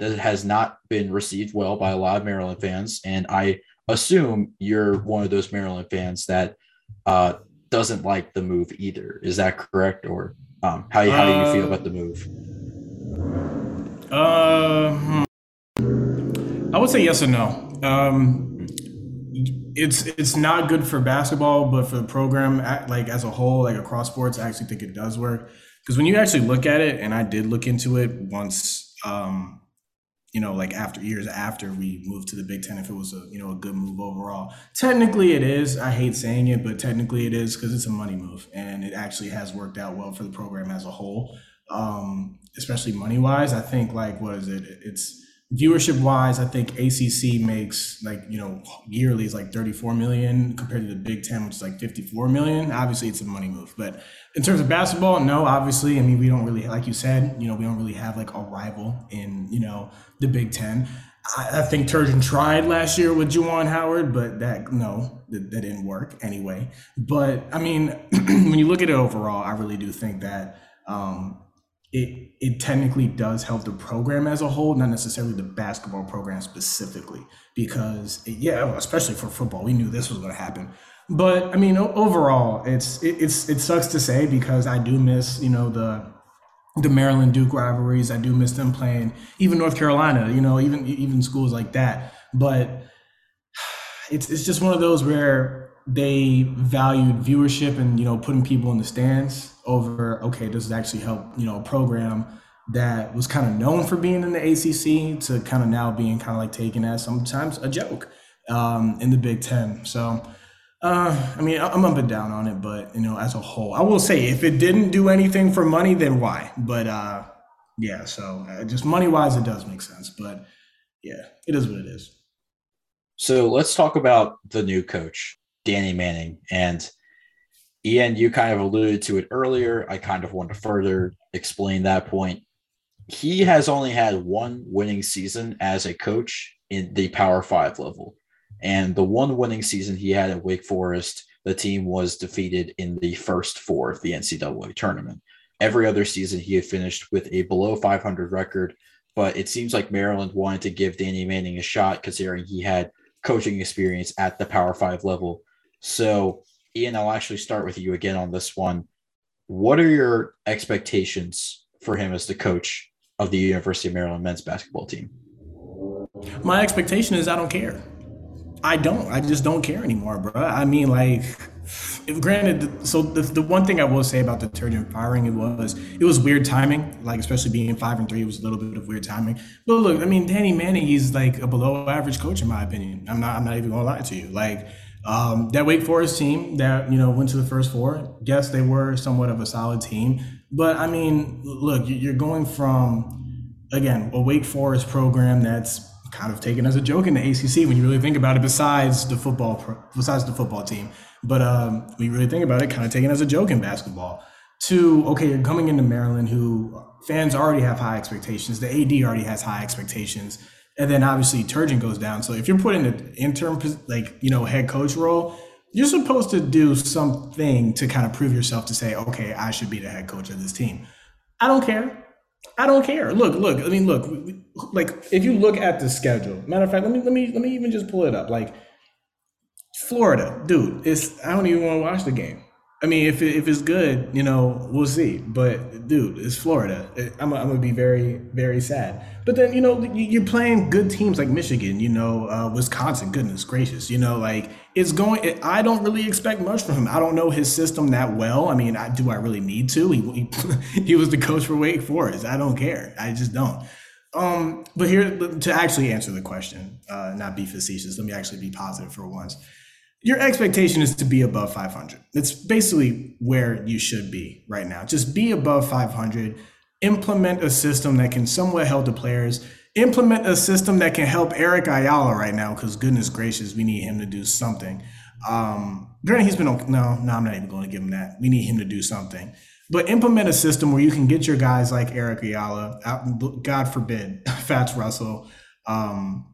has not been received well by a lot of Maryland fans, and I assume you're one of those Maryland fans that uh, doesn't like the move either. Is that correct? Or um, how, how do you uh, feel about the move? Uh, I would say yes and no. Um, it's it's not good for basketball, but for the program, like as a whole, like across sports, I actually think it does work. Because when you actually look at it, and I did look into it once, um, you know, like after years after we moved to the Big Ten, if it was a, you know, a good move overall. Technically it is. I hate saying it, but technically it is because it's a money move and it actually has worked out well for the program as a whole, um, especially money wise. I think like, what is it? It's viewership wise. I think A C C makes like, you know, yearly is like thirty-four million compared to the Big Ten, which is like fifty-four million. Obviously it's a money move, but in terms of basketball, no, obviously, I mean, we don't really, like you said, you know, we don't really have like a rival in, you know, the Big Ten. I, I think Turgeon tried last year with Juwan Howard, but that, no, that, that didn't work anyway. But I mean, when you look at it overall, I really do think that, um, It it technically does help the program as a whole, not necessarily the basketball program specifically, because it, yeah, especially for football, we knew this was going to happen. But I mean, overall, it's it, it's it sucks to say because I do miss, you know, the the Maryland Duke rivalries. I do miss them playing, even North Carolina, you know, even even schools like that. But it's it's just one of those where they valued viewership and, you know, putting people in the stands over, okay, does it actually help, you know, a program that was kind of known for being in the A C C to kind of now being kind of like taken as sometimes a joke um, in the Big Ten. So, uh, I mean, I'm up and down on it, but, you know, as a whole, I will say if it didn't do anything for money, then why? But uh, yeah, so just money wise, it does make sense, but yeah, it is what it is. So let's talk about the new coach, Danny Manning. And Ian, you kind of alluded to it earlier. I kind of want to further explain that point. he has only had one winning season as a coach in the Power Five level. And the one winning season he had at Wake Forest, the team was defeated in the first four of the N C double A tournament. Every other season he had finished with a below five hundred record, but it seems like Maryland wanted to give Danny Manning a shot considering he had coaching experience at the Power Five level. So, Ian, I'll actually start with you again on this one. What are your expectations for him as the coach of the University of Maryland men's basketball team? My expectation is I don't care. I don't. I just don't care anymore, bro. I mean, like, if granted, so the, the one thing I will say about the Turgeon firing, it was it was weird timing, like, especially being five and three, it was a little bit of weird timing. But look, I mean, Danny Manning, he's like a below average coach, in my opinion. I'm not I'm not even going to lie to you. Like, um, that Wake Forest team that, you know, went to the first four, yes, they were somewhat of a solid team. But, I mean, look, you're going from, again, a Wake Forest program that's kind of taken as a joke in the A C C when you really think about it, besides the football pro, besides the football team. But um, when you really think about it, kind of taken as a joke in basketball. To, okay, you're coming into Maryland, who fans already have high expectations. The A D already has high expectations. And then, obviously, Turgeon goes down. So if you're put in an interim, like, you know, head coach role, you're supposed to do something to kind of prove yourself to say, okay, I should be the head coach of this team. I don't care. I don't care. Look, look, I mean, look, we, like, if you look at the schedule, matter of fact, let me, let me, let me even just pull it up. Like, Florida, dude, it's, I don't even want to watch the game. I mean, if it, if it's good, you know, we'll see. But, dude, it's Florida. I'm, I'm going to be very, very sad. But then, you know, you're playing good teams like Michigan, you know, uh, Wisconsin, goodness gracious, you know, like, it's going, it, I don't really expect much from him. I don't know his system that well. I mean, I, do I really need to? He, he, he was the coach for Wake Forest. I don't care. I just don't. Um, but here, to actually answer the question, uh, not be facetious, let me actually be positive for once. Your expectation is to be above five hundred. That's basically where you should be right now. Just be above five hundred, implement a system that can somewhat help the players, implement a system that can help Eric Ayala right now, because goodness gracious, we need him to do something. Um, granted, he's been, no, no, I'm not even going to give him that. We need him to do something. But implement a system where you can get your guys like Eric Ayala, out, God forbid, Fatts Russell, um,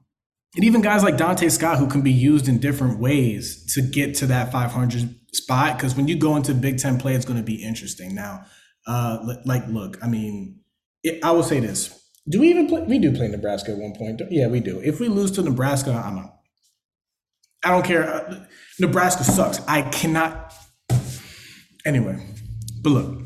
and even guys like Dante Scott, who can be used in different ways to get to that five hundred spot. Because when you go into Big Ten play, it's going to be interesting. Now, uh, like, look, I mean, it, I will say this. Do we even play? We do play Nebraska at one point. Yeah, we do. If we lose to Nebraska, I'm out. I don't care. Nebraska sucks. I cannot. Anyway, but look,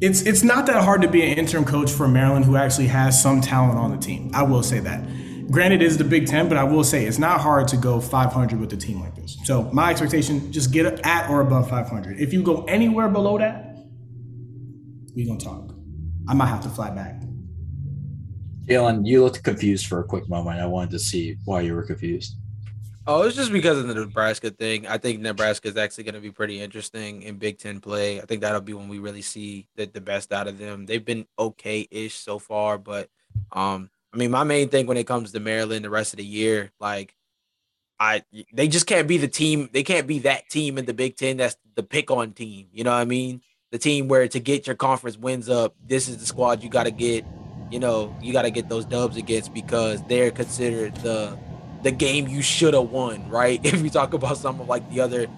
it's it's not that hard to be an interim coach for Maryland who actually has some talent on the team. I will say that. Granted, it is the Big Ten, but I will say it's not hard to go five hundred with a team like this. So my expectation, just get at or above five hundred. If you go anywhere below that, we're going to talk. I might have to fly back. Jalen, you looked confused for a quick moment. I wanted to see why you were confused. Oh, it's just because of the Nebraska thing. I think Nebraska is actually going to be pretty interesting in Big Ten play. I think that'll be when we really see the, the best out of them. They've been okay-ish so far, but um. I mean, my main thing when it comes to Maryland the rest of the year, like, I they just can't be the team. They can't be that team in the Big Ten that's the pick-on team. You know what I mean? The team where to get your conference wins up, this is the squad you got to get, you know, you got to get those dubs against because they're considered the the game you should have won, right? If you talk about some of, like, the other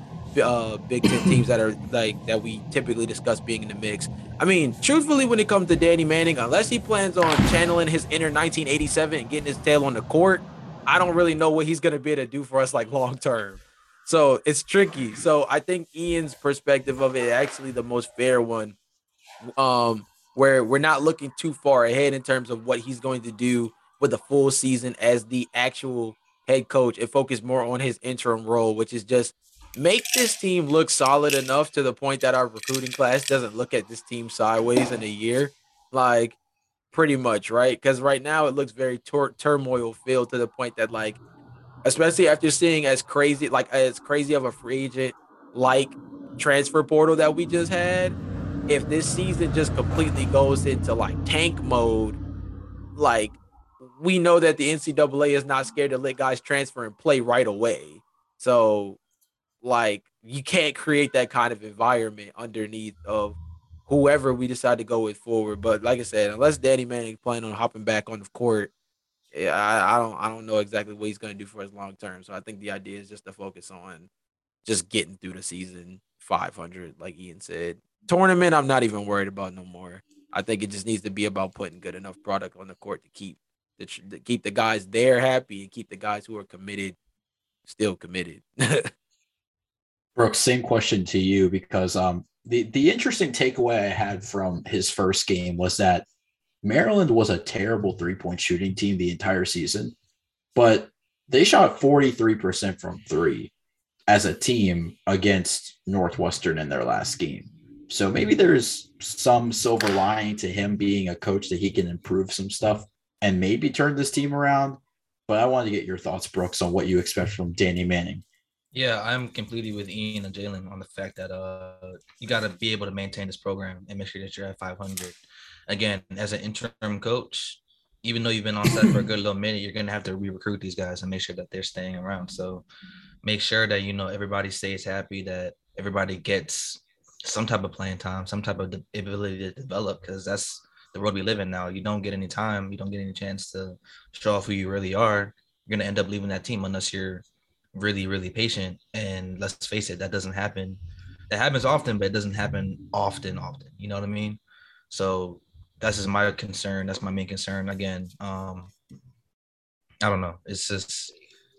uh, Big Ten teams that are, like, that we typically discuss being in the mix. I mean, truthfully, when it comes to Danny Manning, unless he plans on channeling his inner nineteen eighty-seven and getting his tail on the court, I don't really know what he's going to be able to do for us, like, long term. So it's tricky. So I think Ian's perspective of it is actually the most fair one, um, where we're not looking too far ahead in terms of what he's going to do with the full season as the actual head coach and focus more on his interim role, which is just make this team look solid enough to the point that our recruiting class doesn't look at this team sideways in a year, like, pretty much, right? Because right now it looks very tur- turmoil filled to the point that, like, especially after seeing as crazy, like, as crazy of a free agent, like, transfer portal that we just had, if this season just completely goes into, like, tank mode, like, we know that the N C double A is not scared to let guys transfer and play right away. So, like, you can't create that kind of environment underneath of whoever we decide to go with forward. But like I said, unless Danny Manning planning on hopping back on the court, yeah, I, I don't I don't know exactly what he's going to do for his long term. So I think the idea is just to focus on just getting through the season five hundred, like Ian said. Tournament, I'm not even worried about no more. I think it just needs to be about putting good enough product on the court to keep the, to keep the guys there happy and keep the guys who are committed still committed. Brooks, same question to you, because um, the, the interesting takeaway I had from his first game was that Maryland was a terrible three-point shooting team the entire season, but they shot forty-three percent from three as a team against Northwestern in their last game. So maybe there's some silver lining to him being a coach that he can improve some stuff and maybe turn this team around. But I wanted to get your thoughts, Brooks, on what you expect from Danny Manning. Yeah, I'm completely with Ian and Jalen on the fact that uh, you got to be able to maintain this program and make sure that you're at five hundred. Again, as an interim coach, even though you've been on set for a good little minute, you're going to have to re-recruit these guys and make sure that they're staying around. So make sure that, you know, everybody stays happy, that everybody gets some type of playing time, some type of ability to develop, because that's the world we live in now. You don't get any time. You don't get any chance to show off who you really are. You're going to end up leaving that team unless you're really, really patient. And let's face it, that doesn't happen. That happens often, but it doesn't happen often, often. You know what I mean? So that's just my concern. That's my main concern. Again, um, I don't know. It's just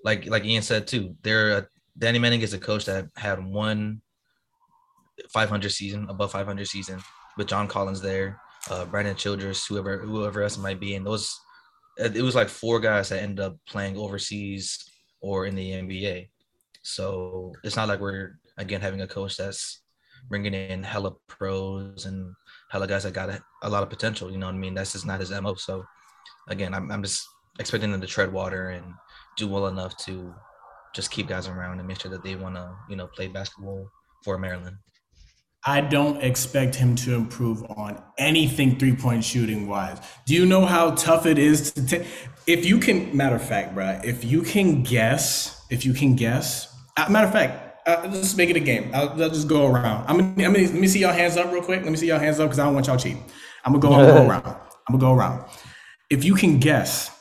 like like Ian said too. There, uh, Danny Manning is a coach that had one five hundred season, above five hundred season, with John Collins there, uh, Brandon Childress, whoever whoever else it might be, and those it was like four guys that ended up playing overseas or in the N B A. So it's not like we're again having a coach that's bringing in hella pros and hella guys that got a, a lot of potential, you know what I mean? That's just not his M O. So, again, I'm, I'm just expecting them to tread water and do well enough to just keep guys around and make sure that they want to, you know, play basketball for Maryland. I don't expect him to improve on anything three-point shooting-wise. Do you know how tough it is to take? If you can, matter of fact, bro, if you can guess, if you can guess, uh, matter of fact, Uh, let's make it a game. I'll, I'll just go around. I'm gonna, I'm gonna, let me see y'all hands up real quick. Let me see y'all hands up because I don't want y'all cheating. I'm gonna go, I'm gonna go around. I'm gonna go around. If you can guess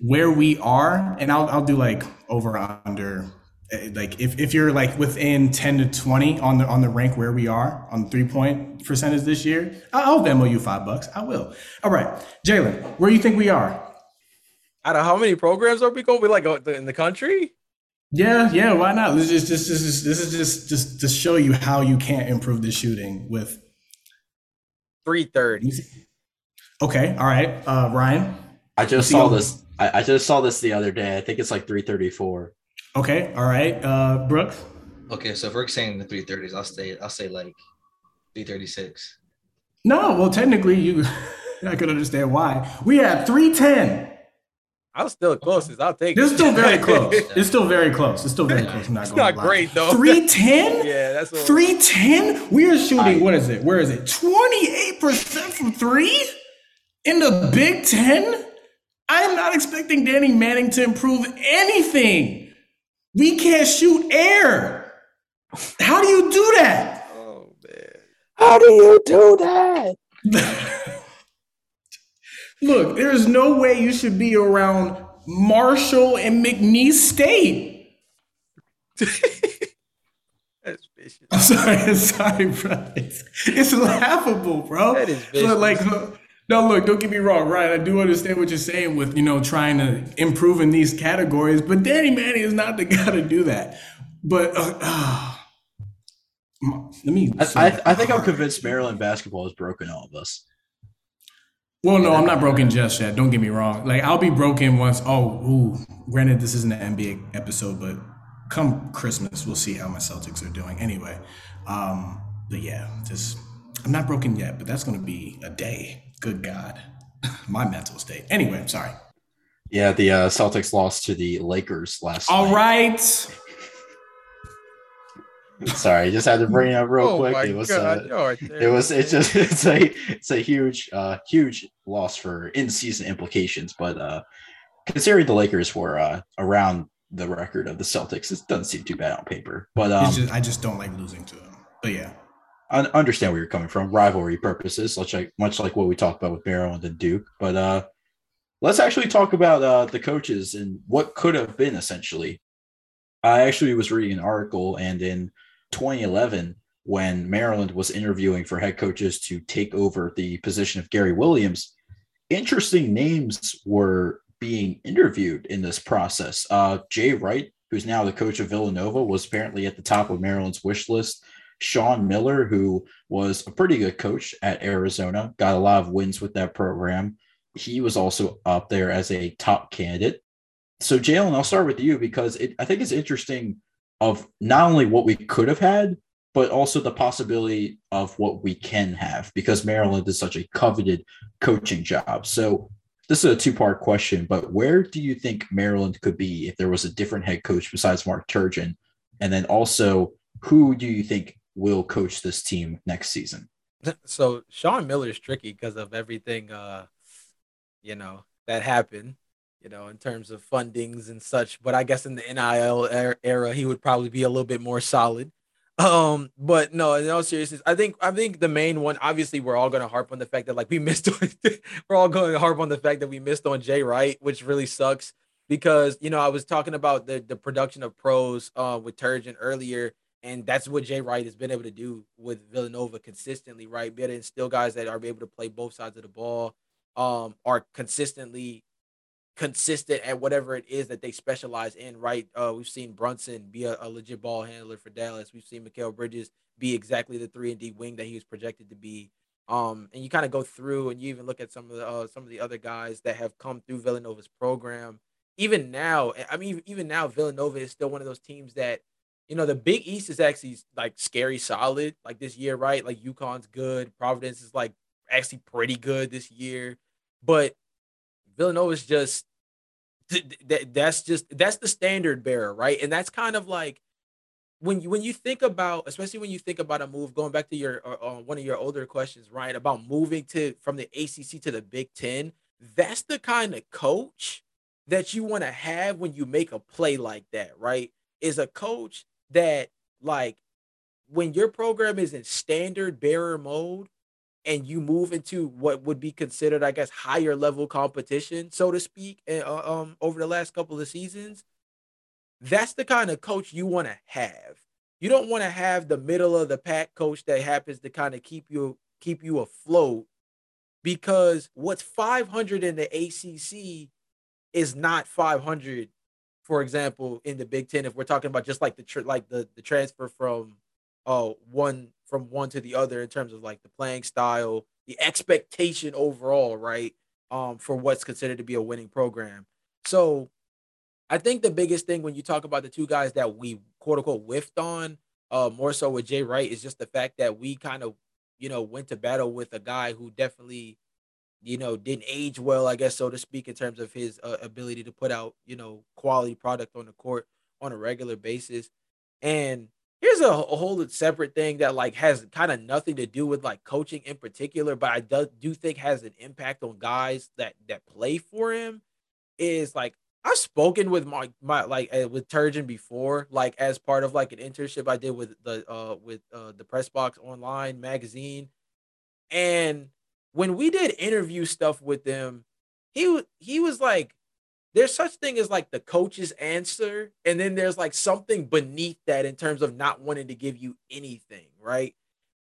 where we are, and I'll I'll do like over under, like if, if you're like within ten to twenty on the on the rank where we are on three point percentage this year, I'll, I'll Venmo you five bucks. I will. All right, Jalen, where do you think we are? Out of how many programs are we going to be like in the country? Yeah, yeah, why not? This is just this is this is just just to show you how you can't improve the shooting with three thirty. Okay, all right. Uh Ryan. I just saw this. I, I just saw this the other day. I think it's like three thirty-four. Okay, all right. Uh Brooks. Okay, so if we're saying the three thirties, I'll say I'll say like three thirty-six. No, well technically you I could understand why. We had three ten. I'm still closest. I'll take it. It's still very close. It's still very close. It's still very close. I'm not it's not great, though. three ten? Yeah, that's what three ten? We are shooting, I, what is it? Where is it? twenty-eight percent from three? In the Big Ten? I am not expecting Danny Manning to improve anything. We can't shoot air. How do you do that? Oh, man. How do you do that? Look, there is no way you should be around Marshall and McNeese State. That's vicious. I'm sorry, I'm sorry, bro. It's, it's laughable, bro. That is vicious. But like, no, look, don't get me wrong, Ryan. I do understand what you're saying with, you know, trying to improve in these categories, but Danny Manning is not the guy to do that. But uh, uh, let me. I, I, I think I'm convinced Maryland basketball has broken all of us. Well, no, I'm not broken just yet. Don't get me wrong. Like, I'll be broken once. Oh, ooh. Granted, this isn't an N B A episode, but come Christmas, we'll see how my Celtics are doing. Anyway, um, but yeah, just I'm not broken yet, but that's going to be a day. Good God. My mental state. Anyway, I'm sorry. Yeah, the uh, Celtics lost to the Lakers last night. All right. Sorry, I just had to bring it up real oh quick. It was, God, uh, it was, it's just, it's a, it's a huge, uh, huge loss for in-season implications. But uh, considering the Lakers were uh, around the record of the Celtics, it doesn't seem too bad on paper. But um, just, I just don't like losing to them. But yeah, I understand where you're coming from, rivalry purposes, much like, much like what we talked about with Maryland and Duke. But uh, let's actually talk about uh, the coaches and what could have been, essentially. I actually was reading an article, and in twenty eleven, when Maryland was interviewing for head coaches to take over the position of Gary Williams, interesting names were being interviewed in this process. Uh, Jay Wright, who's now the coach of Villanova, was apparently at the top of Maryland's wish list. Sean Miller, who was a pretty good coach at Arizona, got a lot of wins with that program. He was also up there as a top candidate. So, Jalen, I'll start with you because it, I think it's interesting of not only what we could have had, but also the possibility of what we can have, because Maryland is such a coveted coaching job. So this is a two-part question, but where do you think Maryland could be if there was a different head coach besides Mark Turgeon? And then also, who do you think will coach this team next season? So Sean Miller is tricky because of everything, uh, you know, that happened, you know, in terms of fundings and such. But I guess in the N I L era, he would probably be a little bit more solid. Um, but no, in all seriousness, I think I think the main one, obviously, we're all going to harp on the fact that like we missed. we're all going to harp on the fact that we missed on Jay Wright, which really sucks because, you know, I was talking about the, the production of pros uh, with Turgeon earlier. And that's what Jay Wright has been able to do with Villanova consistently, right? Be able to instill guys that are able to play both sides of the ball, um, are consistently consistent at whatever it is that they specialize in, right? Uh, we've seen Brunson be a, a legit ball handler for Dallas. We've seen Mikal Bridges be exactly the three and D wing that he was projected to be. Um, and you kind of go through and you even look at some of the uh, some of the other guys that have come through Villanova's program. Even now, I mean, even now, Villanova is still one of those teams that, you know, the Big East is actually like scary solid like this year, right? Like UConn's good. Providence is like actually pretty good this year. But Villanova is just that that's just that's the standard bearer, right? And that's kind of like when you when you think about, especially when you think about a move, going back to your uh, one of your older questions, right, about moving to from the A C C to the Big Ten. That's the kind of coach that you want to have when you make a play like that, right? Is a coach that, like, when your program is in standard bearer mode and you move into what would be considered, I guess, higher level competition, so to speak, and, uh, um, over the last couple of seasons, that's the kind of coach you want to have. You don't want to have the middle of the pack coach that happens to kind of keep you keep you afloat, because what's five hundred in the A C C is not five hundred. For example, in the Big Ten, if we're talking about just like the tr- like the, the transfer from uh, one from one to the other in terms of like the playing style, the expectation overall, right, um, for what's considered to be a winning program. So I think the biggest thing when you talk about the two guys that we quote unquote whiffed on, uh, more so with Jay Wright, is just the fact that we kind of, you know, went to battle with a guy who definitely, you know, didn't age well, I guess, so to speak, in terms of his uh, ability to put out, you know, quality product on the court on a regular basis. And here's a, a whole separate thing that, like, has kind of nothing to do with, like, coaching in particular, but I do, do think has an impact on guys that that play for him is, like, I've spoken with my, my like, uh, with Turgeon before, like, as part of, like, an internship I did with the, uh, with uh, the Press Box Online magazine. And when we did interview stuff with them, he he was like, there's such thing as like the coach's answer. And then there's like something beneath that in terms of not wanting to give you anything, right?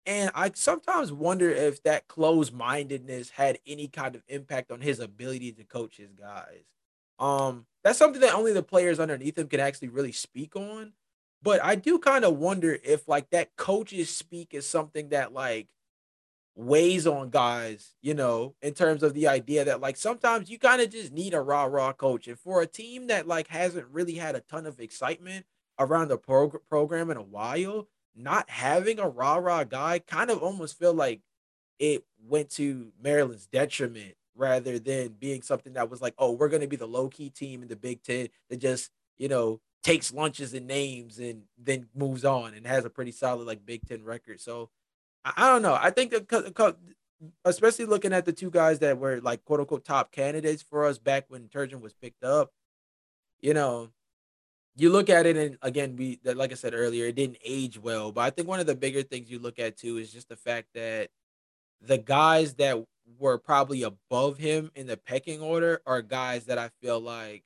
And I sometimes wonder if that closed-mindedness had any kind of impact on his ability to coach his guys. Um, that's something that only the players underneath him can actually really speak on. But I do kind of wonder if like that coaches speak is something that like weighs on guys, you know, in terms of the idea that like sometimes you kind of just need a rah-rah coach. And for a team that like hasn't really had a ton of excitement around the prog- program in a while, not having a rah-rah guy kind of almost feel like it went to Maryland's detriment rather than being something that was like, oh, we're going to be the low-key team in the Big Ten that just, you know, takes lunches and names and then moves on and has a pretty solid like Big Ten record. So I don't know. I think, that, especially looking at the two guys that were like quote unquote top candidates for us back when Turgeon was picked up, you know, you look at it, and again, we that like I said earlier, it didn't age well. But I think one of the bigger things you look at too is just the fact that the guys that were probably above him in the pecking order are guys that I feel like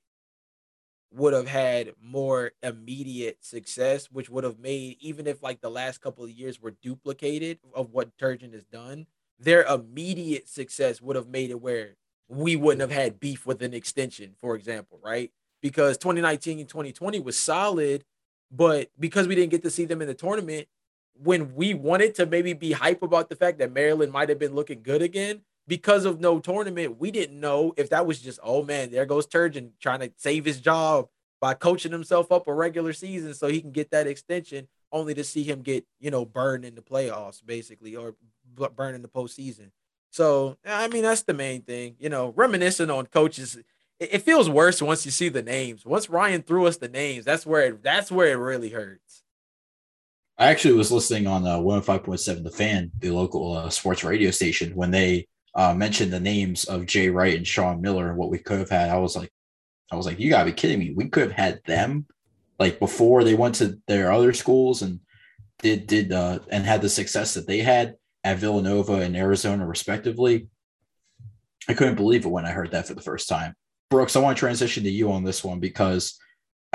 would have had more immediate success, which would have made, even if like the last couple of years were duplicated of what Turgeon has done, their immediate success would have made it where we wouldn't have had beef with an extension, for example, right? Because twenty nineteen and twenty twenty was solid, but because we didn't get to see them in the tournament, when we wanted to maybe be hype about the fact that Maryland might have been looking good again, because of no tournament, we didn't know if that was just, oh, man, there goes Turgeon trying to save his job by coaching himself up a regular season so he can get that extension, only to see him get, you know, burned in the playoffs, basically, or burned in the postseason. So, I mean, that's the main thing. You know, reminiscing on coaches, it, it feels worse once you see the names. Once Ryan threw us the names, that's where it, that's where it really hurts. I actually was listening on uh, one oh five point seven The Fan, the local uh, sports radio station, when they – Uh, mentioned the names of Jay Wright and Sean Miller and what we could have had. I was like, I was like, you gotta be kidding me. We could have had them like before they went to their other schools and did did uh, and had the success that they had at Villanova and Arizona respectively. I couldn't believe it when I heard that for the first time. Brooks, I want to transition to you on this one because,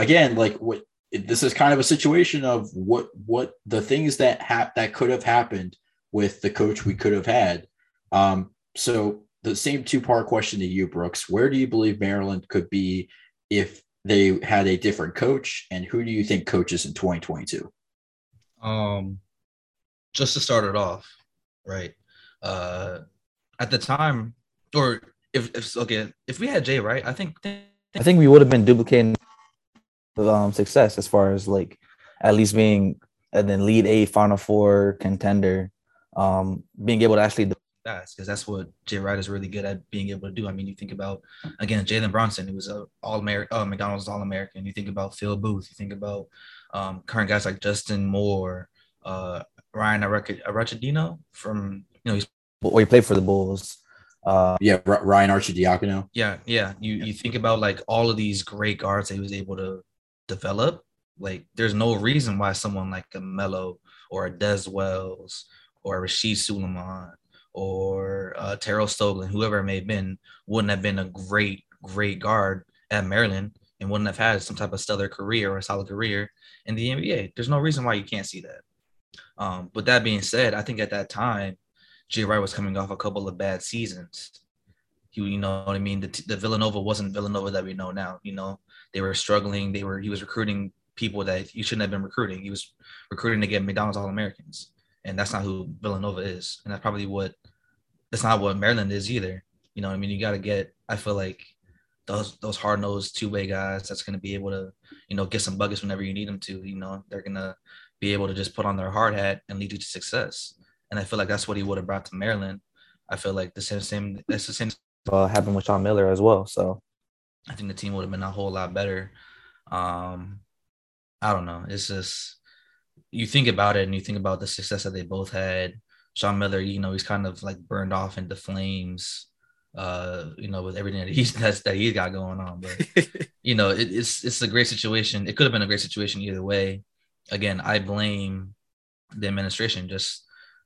again, like what this is kind of a situation of what what the things that ha- that could have happened with the coach we could have had. Um, So the same two-part question to you, Brooks. Where do you believe Maryland could be if they had a different coach, and who do you think coaches in twenty twenty-two? Um, just to start it off, right? Uh, at the time, or if if okay, if we had Jay Wright, I think, think I think we would have been duplicating the um, success as far as like at least being and then lead a Final Four contender, um, being able to actually. That's because that's what Jay Wright is really good at being able to do. I mean, you think about, again, Jalen Bronson, who was an All-American, uh, McDonald's All-American. You think about Phil Booth. You think about um, current guys like Justin Moore, uh, Ryan Arachidino from, you know, he's well, he played for the Bulls. Uh, yeah, R- Ryan Arcidiacono. Yeah, yeah. You you think about, like, all of these great guards that he was able to develop. Like, there's no reason why someone like a Melo or a Des Wells or a Rasheed Suleiman or uh, Terrell Stoglen, whoever it may have been, wouldn't have been a great, great guard at Maryland and wouldn't have had some type of stellar career or a solid career in the N B A. There's no reason why you can't see that. Um, but that being said, I think at that time, Jay Wright was coming off a couple of bad seasons. He, you know what I mean? The, the Villanova wasn't Villanova that we know now. You know, they were struggling. They were he was recruiting people that he shouldn't have been recruiting. He was recruiting to get McDonald's All-Americans. And that's not who Villanova is. And that's probably what – that's not what Maryland is either. You know what I mean? You got to get – I feel like those those hard-nosed two-way guys that's going to be able to, you know, get some buckets whenever you need them to. You know, they're going to be able to just put on their hard hat and lead you to success. And I feel like that's what he would have brought to Maryland. I feel like the same, same – that's the same uh, – happened with Sean Miller as well. So I think the team would have been a whole lot better. Um, I don't know. It's just – you think about it and you think about the success that they both had. Sean Miller, you know, he's kind of like burned off into flames, uh, you know, with everything that he's, that's, that he's got going on. But, you know, it, it's it's a great situation. It could have been a great situation either way. Again, I blame the administration just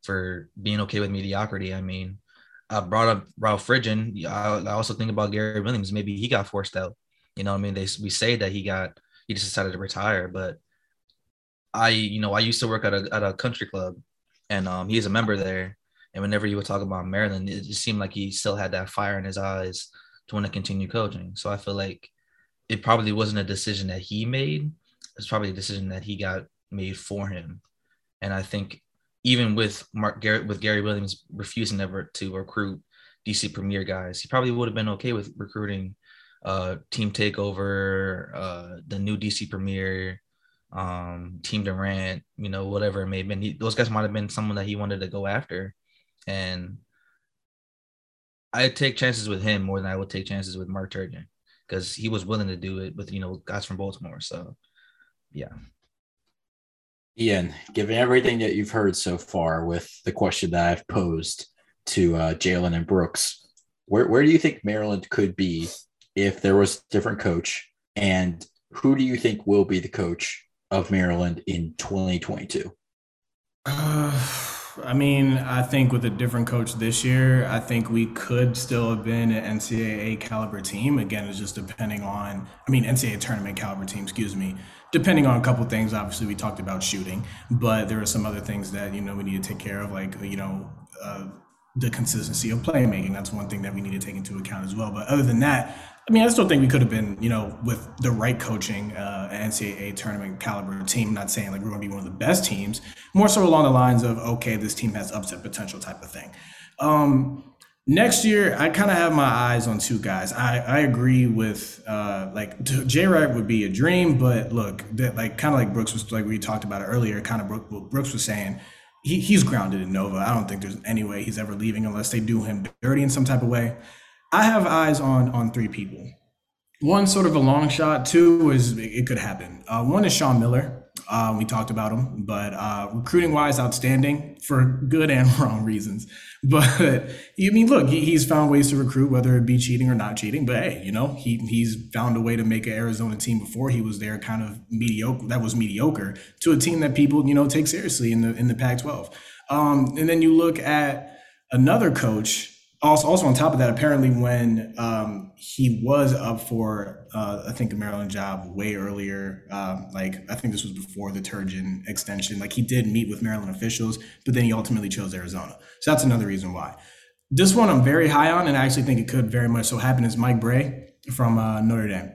for being okay with mediocrity. I mean, I brought up Ralph Friedgen. I, I also think about Gary Williams. Maybe he got forced out. You know what I mean? They, we say that he got, he just decided to retire, but I, you know, I used to work at a at a country club, and um, he's a member there. And whenever you would talk about Maryland, it just seemed like he still had that fire in his eyes to want to continue coaching. So I feel like it probably wasn't a decision that he made. It's probably a decision that he got made for him. And I think even with Mark Garrett, with Gary Williams refusing ever to recruit D C Premier guys, he probably would have been okay with recruiting uh, Team Takeover, uh, the new D C Premier. Um, Team Durant, you know, whatever it may have been. He, those guys might have been someone that he wanted to go after. And I take chances with him more than I would take chances with Mark Turgeon because he was willing to do it with, you know, guys from Baltimore. So, yeah. Ian, given everything that you've heard so far with the question that I've posed to uh, Jalen and Brooks, where, where do you think Maryland could be if there was a different coach and who do you think will be the coach of Maryland in twenty twenty-two? Uh, I mean, I think with a different coach this year, I think we could still have been an N C double A caliber team. Again, it's just depending on, I mean, N C double A tournament caliber team, excuse me, depending on a couple of things. Obviously, we talked about shooting, but there are some other things that, you know, we need to take care of, like, you know, uh, the consistency of playmaking. That's one thing that we need to take into account as well. But other than that, I mean, I still think we could have been, you know, with the right coaching, uh, an N C double A tournament caliber team. I'm not saying like we're going to be one of the best teams, more so along the lines of, okay, this team has upset potential type of thing. Um, next year, I kind of have my eyes on two guys. I, I agree with uh, like Jay Wright would be a dream, but look, that like kind of like Brooks was like we talked about it earlier, kind of Brooks, what Brooks was saying. He, he's grounded in Nova. I don't think there's any way he's ever leaving unless they do him dirty in some type of way. I have eyes on on three people. One, sort of a long shot. Two is it could happen. Uh, one is Sean Miller. Uh, we talked about him, but uh, recruiting-wise, outstanding for good and wrong reasons. But I mean, look, he, he's found ways to recruit, whether it be cheating or not cheating. But hey, you know, he he's found a way to make an Arizona team before he was there, kind of mediocre. That was mediocre to a team that people you know take seriously in the in the Pac twelve. Um, and then you look at another coach. Also, also on top of that, apparently when um, he was up for, uh, I think, a Maryland job way earlier, um, like I think this was before the Turgeon extension, like he did meet with Maryland officials, but then he ultimately chose Arizona. So that's another reason why. This one I'm very high on, and I actually think it could very much so happen, is Mike Bray from uh, Notre Dame.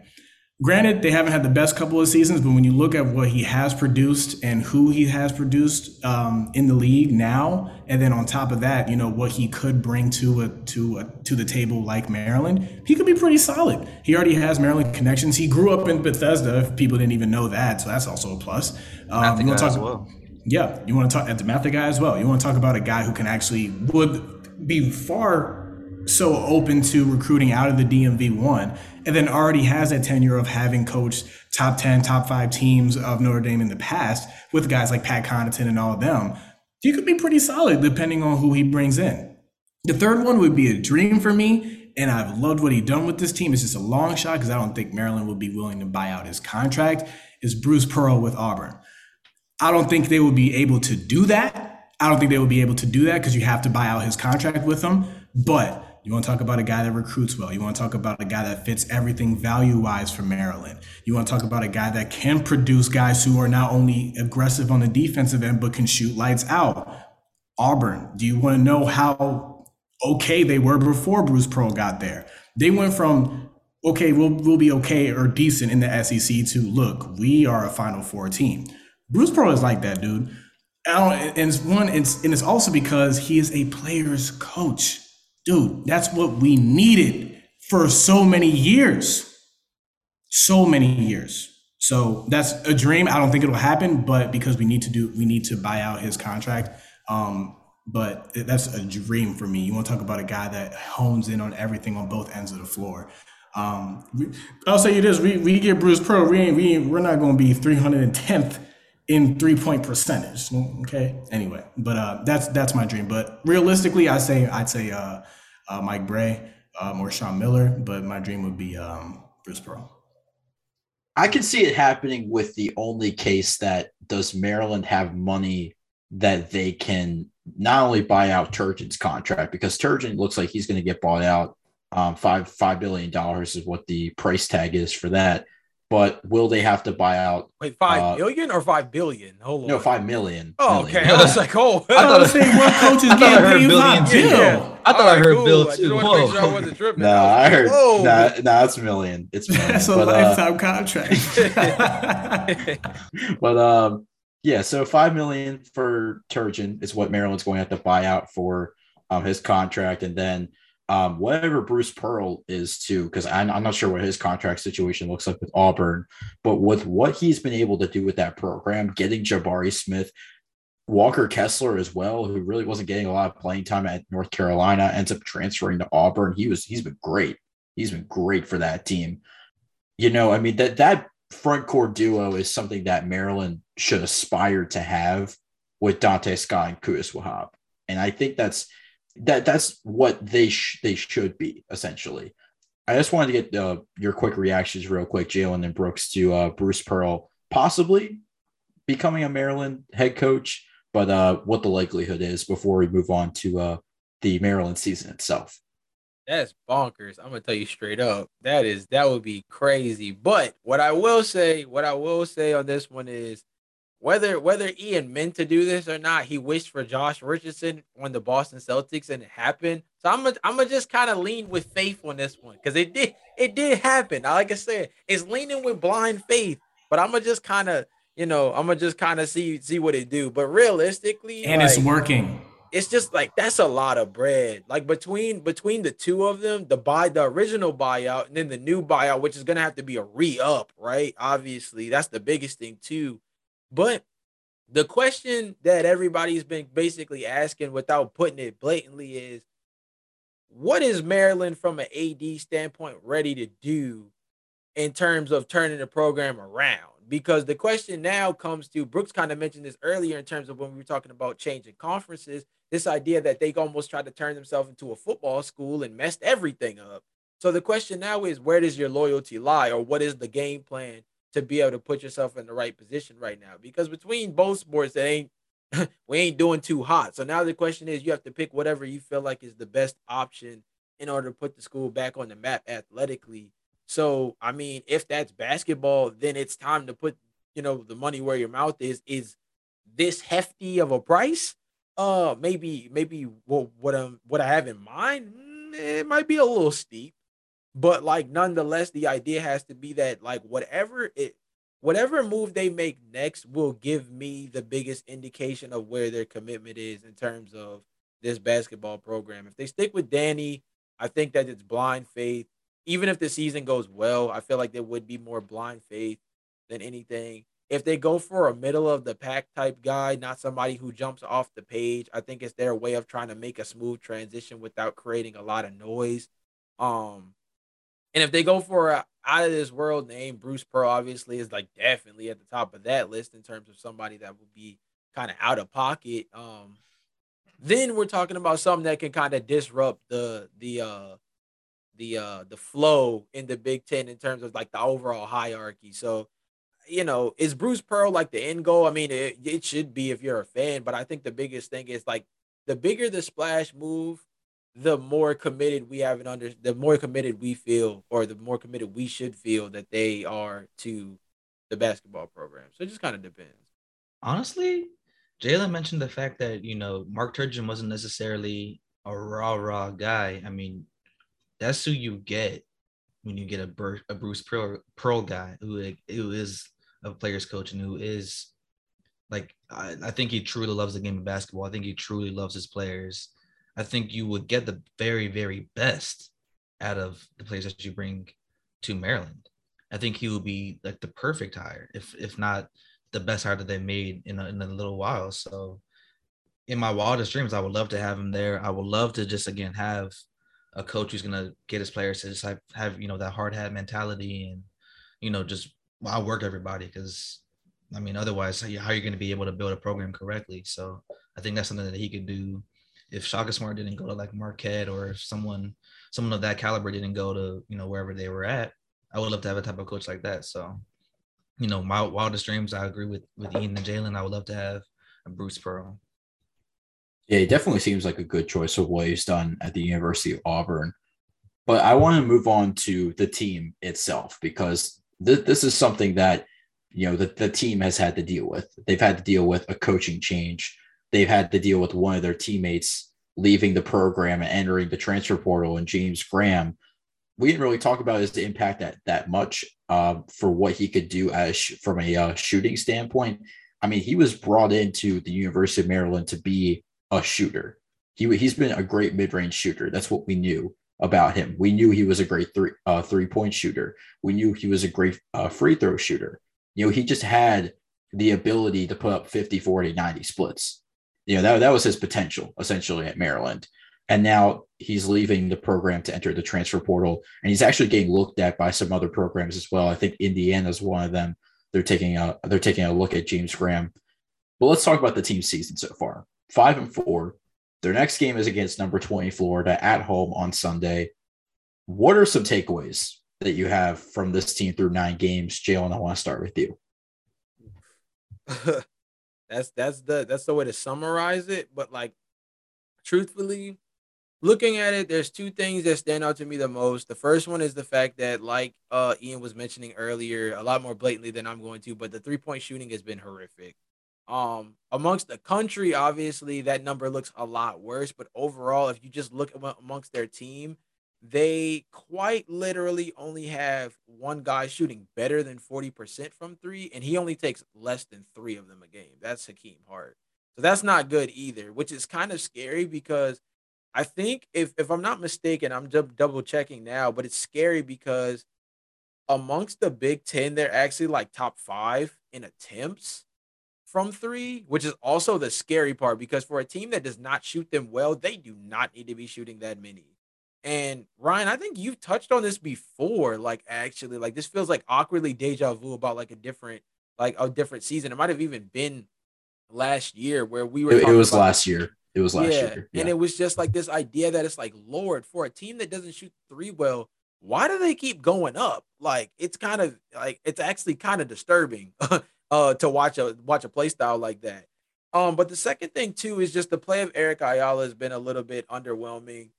Granted, they haven't had the best couple of seasons, but when you look at what he has produced and who he has produced um, in the league now, and then on top of that, you know, what he could bring to a to a, to the table like Maryland, he could be pretty solid. He already has Maryland connections. He grew up in Bethesda, if people didn't even know that, so that's also a plus. Um, you want to talk as well. Yeah, you want to talk at the Matha guy as well. You want to talk about a guy who can actually would be far so open to recruiting out of the D M V one, and then already has that tenure of having coached top ten, top five teams of Notre Dame in the past with guys like Pat Connaughton and all of them. He could be pretty solid depending on who he brings in. The third one would be a dream for me, and I've loved what he's done with this team. It's just a long shot because I don't think Maryland would be willing to buy out his contract, is Bruce Pearl with Auburn. I don't think they would be able to do that. I don't think they would be able to do that because you have to buy out his contract with them. But you want to talk about a guy that recruits well. You want to talk about a guy that fits everything value-wise for Maryland. You want to talk about a guy that can produce guys who are not only aggressive on the defensive end, but can shoot lights out. Auburn, do you want to know how okay they were before Bruce Pearl got there? They went from, okay, we'll, we'll be okay or decent in the S E C to, look, we are a Final Four team. Bruce Pearl is like that, dude. I don't, and, it's one, it's, and it's also because he is a player's coach. Dude, that's what we needed for so many years. So many years. So that's a dream. I don't think it'll happen, but because we need to do, we need to buy out his contract. Um, but that's a dream for me. You want to talk about a guy that hones in on everything on both ends of the floor. Um, we, I'll say you this: we we get Bruce Pearl. We ain't we ain't, we're not going to be three hundred tenth in three-point percentage. Okay. Anyway, but uh, that's that's my dream. But realistically, I say I'd say. Uh, Uh, Mike Bray um, or Sean Miller, but my dream would be um, Bruce Pearl. I can see it happening with the only case that does Maryland have money that they can not only buy out Turgeon's contract, because Turgeon looks like he's going to get bought out. Um, five five billion dollars is what the price tag is for that. But will they have to buy out? Wait, five uh, billion or five billion? Hold on. No, five million. Oh, million. Okay. I was like, oh, I thought I was saying one coach is getting billion too. Yeah. I thought oh, I heard cool. Bill too. I whoa. Sure I wasn't tripping. No, I, I heard. No, nah, nah, it's million. It's million. That's but, a lifetime uh, contract. But um, yeah. So five million for Turgeon is what Maryland's going to have to buy out for um, his contract, and then. Um, whatever Bruce Pearl is too, because I'm, I'm not sure what his contract situation looks like with Auburn, but with what he's been able to do with that program, getting Jabari Smith, Walker Kessler as well, who really wasn't getting a lot of playing time at North Carolina, ends up transferring to Auburn. He was, he's been great. He's been great for that team. You know, I mean, that, that front court duo is something that Maryland should aspire to have with Dante Scott and Kudus Wahab. And I think that's, That that's what they sh- they should be essentially. I just wanted to get uh, your quick reactions real quick, Jalen and Brooks, to uh, Bruce Pearl possibly becoming a Maryland head coach, but uh, what the likelihood is before we move on to uh, the Maryland season itself. That's bonkers. I'm going to tell you straight up. That is, that would be crazy. But what I will say, what I will say on this one is whether, whether Ian meant to do this or not, he wished for Josh Richardson on the Boston Celtics and it happened. So I'm going to, I'm going to just kind of lean with faith on this one. Cause it did, it did happen. Like I said, it's leaning with blind faith, but I'm going to just kind of, you know, I'm going to just kind of see, see what it do. But realistically, and like, it's working. It's just like that's a lot of bread. Like between between the two of them, the buy the original buyout and then the new buyout, which is gonna have to be a re-up, right? Obviously, that's the biggest thing too. But the question that everybody's been basically asking without putting it blatantly is, what is Maryland from an A D standpoint ready to do in terms of turning the program around? Because the question now comes to, Brooks kind of mentioned this earlier in terms of when we were talking about changing conferences, this idea that they almost tried to turn themselves into a football school and messed everything up. So the question now is, where does your loyalty lie, or what is the game plan to be able to put yourself in the right position right now? Because between both sports, it ain't we ain't doing too hot. So now the question is, you have to pick whatever you feel like is the best option in order to put the school back on the map athletically. So, I mean, if that's basketball, then it's time to put, you know, the money where your mouth is. Is this hefty of a price? Uh, maybe, maybe what what, um, what I have in mind, it might be a little steep, but like nonetheless, the idea has to be that like whatever it, whatever move they make next will give me the biggest indication of where their commitment is in terms of this basketball program. If they stick with Danny, I think that it's blind faith. Even if the season goes well, I feel like there would be more blind faith than anything. If they go for a middle-of-the-pack type guy, not somebody who jumps off the page, I think it's their way of trying to make a smooth transition without creating a lot of noise. Um, and if they go for an out-of-this-world name, Bruce Pearl obviously is like definitely at the top of that list in terms of somebody that would be kind of out of pocket. Um, then we're talking about something that can kind of disrupt the the uh, – the uh the flow in the Big Ten in terms of like the overall hierarchy. So, you know, is Bruce Pearl like the end goal? I mean, it, it should be if you're a fan, but I think the biggest thing is like the bigger the splash move, the more committed we have an under, the more committed we feel, or the more committed we should feel that they are to the basketball program. So it just kind of depends. Honestly, Jalen mentioned the fact that, you know, Mark Turgeon wasn't necessarily a raw, raw guy. I mean, that's who you get when you get a, Bur- a Bruce Pearl, Pearl guy who, who is a player's coach and who is like, I, I think he truly loves the game of basketball. I think he truly loves his players. I think you would get the very, very best out of the players that you bring to Maryland. I think he would be like the perfect hire, if if not the best hire that they made in a, in a little while. So in my wildest dreams, I would love to have him there. I would love to just, again, have a coach who's going to get his players to just have, have, you know, that hard hat mentality and, you know, just I work everybody because, I mean, otherwise, how are you going to be able to build a program correctly? So I think that's something that he could do. If Shaka Smart didn't go to like Marquette, or if someone, someone of that caliber didn't go to, you know, wherever they were at, I would love to have a type of coach like that. So, you know, my wildest dreams, I agree with, with Ian and Jalen. I would love to have a Bruce Pearl. Yeah, it definitely seems like a good choice of what he's done at the University of Auburn. But I want to move on to the team itself, because th- this is something that, you know, the, the team has had to deal with. They've had to deal with a coaching change. They've had to deal with one of their teammates leaving the program and entering the transfer portal, and James Graham. We didn't really talk about his impact that, that much uh, for what he could do as sh- from a uh, shooting standpoint. I mean, he was brought into the University of Maryland to be a shooter. He, he's been a great mid-range shooter. That's what we knew about him. We knew he was a great three, uh, three-point shooter. We knew he was a great uh, free throw shooter. You know, he just had the ability to put up fifty, forty, ninety splits. You know, that, that was his potential, essentially, at Maryland. And now he's leaving the program to enter the transfer portal, and he's actually getting looked at by some other programs as well. I think Indiana's one of them. They're taking a, they're taking a look at James Graham. But let's talk about the team season so far. Five and four. Their next game is against number twenty Florida at home on Sunday. What are some takeaways that you have from this team through nine games? Jalen, I want to start with you. that's that's the that's the way to summarize it. But like, truthfully, looking at it, there's two things that stand out to me the most. The first one is the fact that, like uh, Ian was mentioning earlier, a lot more blatantly than I'm going to, but the three-point shooting has been horrific. Um, amongst the country, obviously, that number looks a lot worse. But overall, if you just look amongst their team, they quite literally only have one guy shooting better than forty percent from three, and he only takes less than three of them a game. That's Hakeem Hart. So that's not good either, which is kind of scary because I think, if, if I'm not mistaken, I'm d- double-checking now, but it's scary because amongst the Big Ten, they're actually like top five in attempts from three, which is also the scary part because for a team that does not shoot them well, they do not need to be shooting that many. And Ryan, I think you've touched on this before. Like, actually, like this feels like awkwardly deja vu about like a different, like a different season. It might have even been last year where we were. It, it was about, last year. It was last yeah, year. Yeah. And it was just like this idea that it's like, Lord, for a team that doesn't shoot three well, why do they keep going up? Like, it's kind of like, it's actually kind of disturbing uh, to watch a, watch a play style like that. Um, but the second thing too, is just the play of Eric Ayala has been a little bit underwhelming.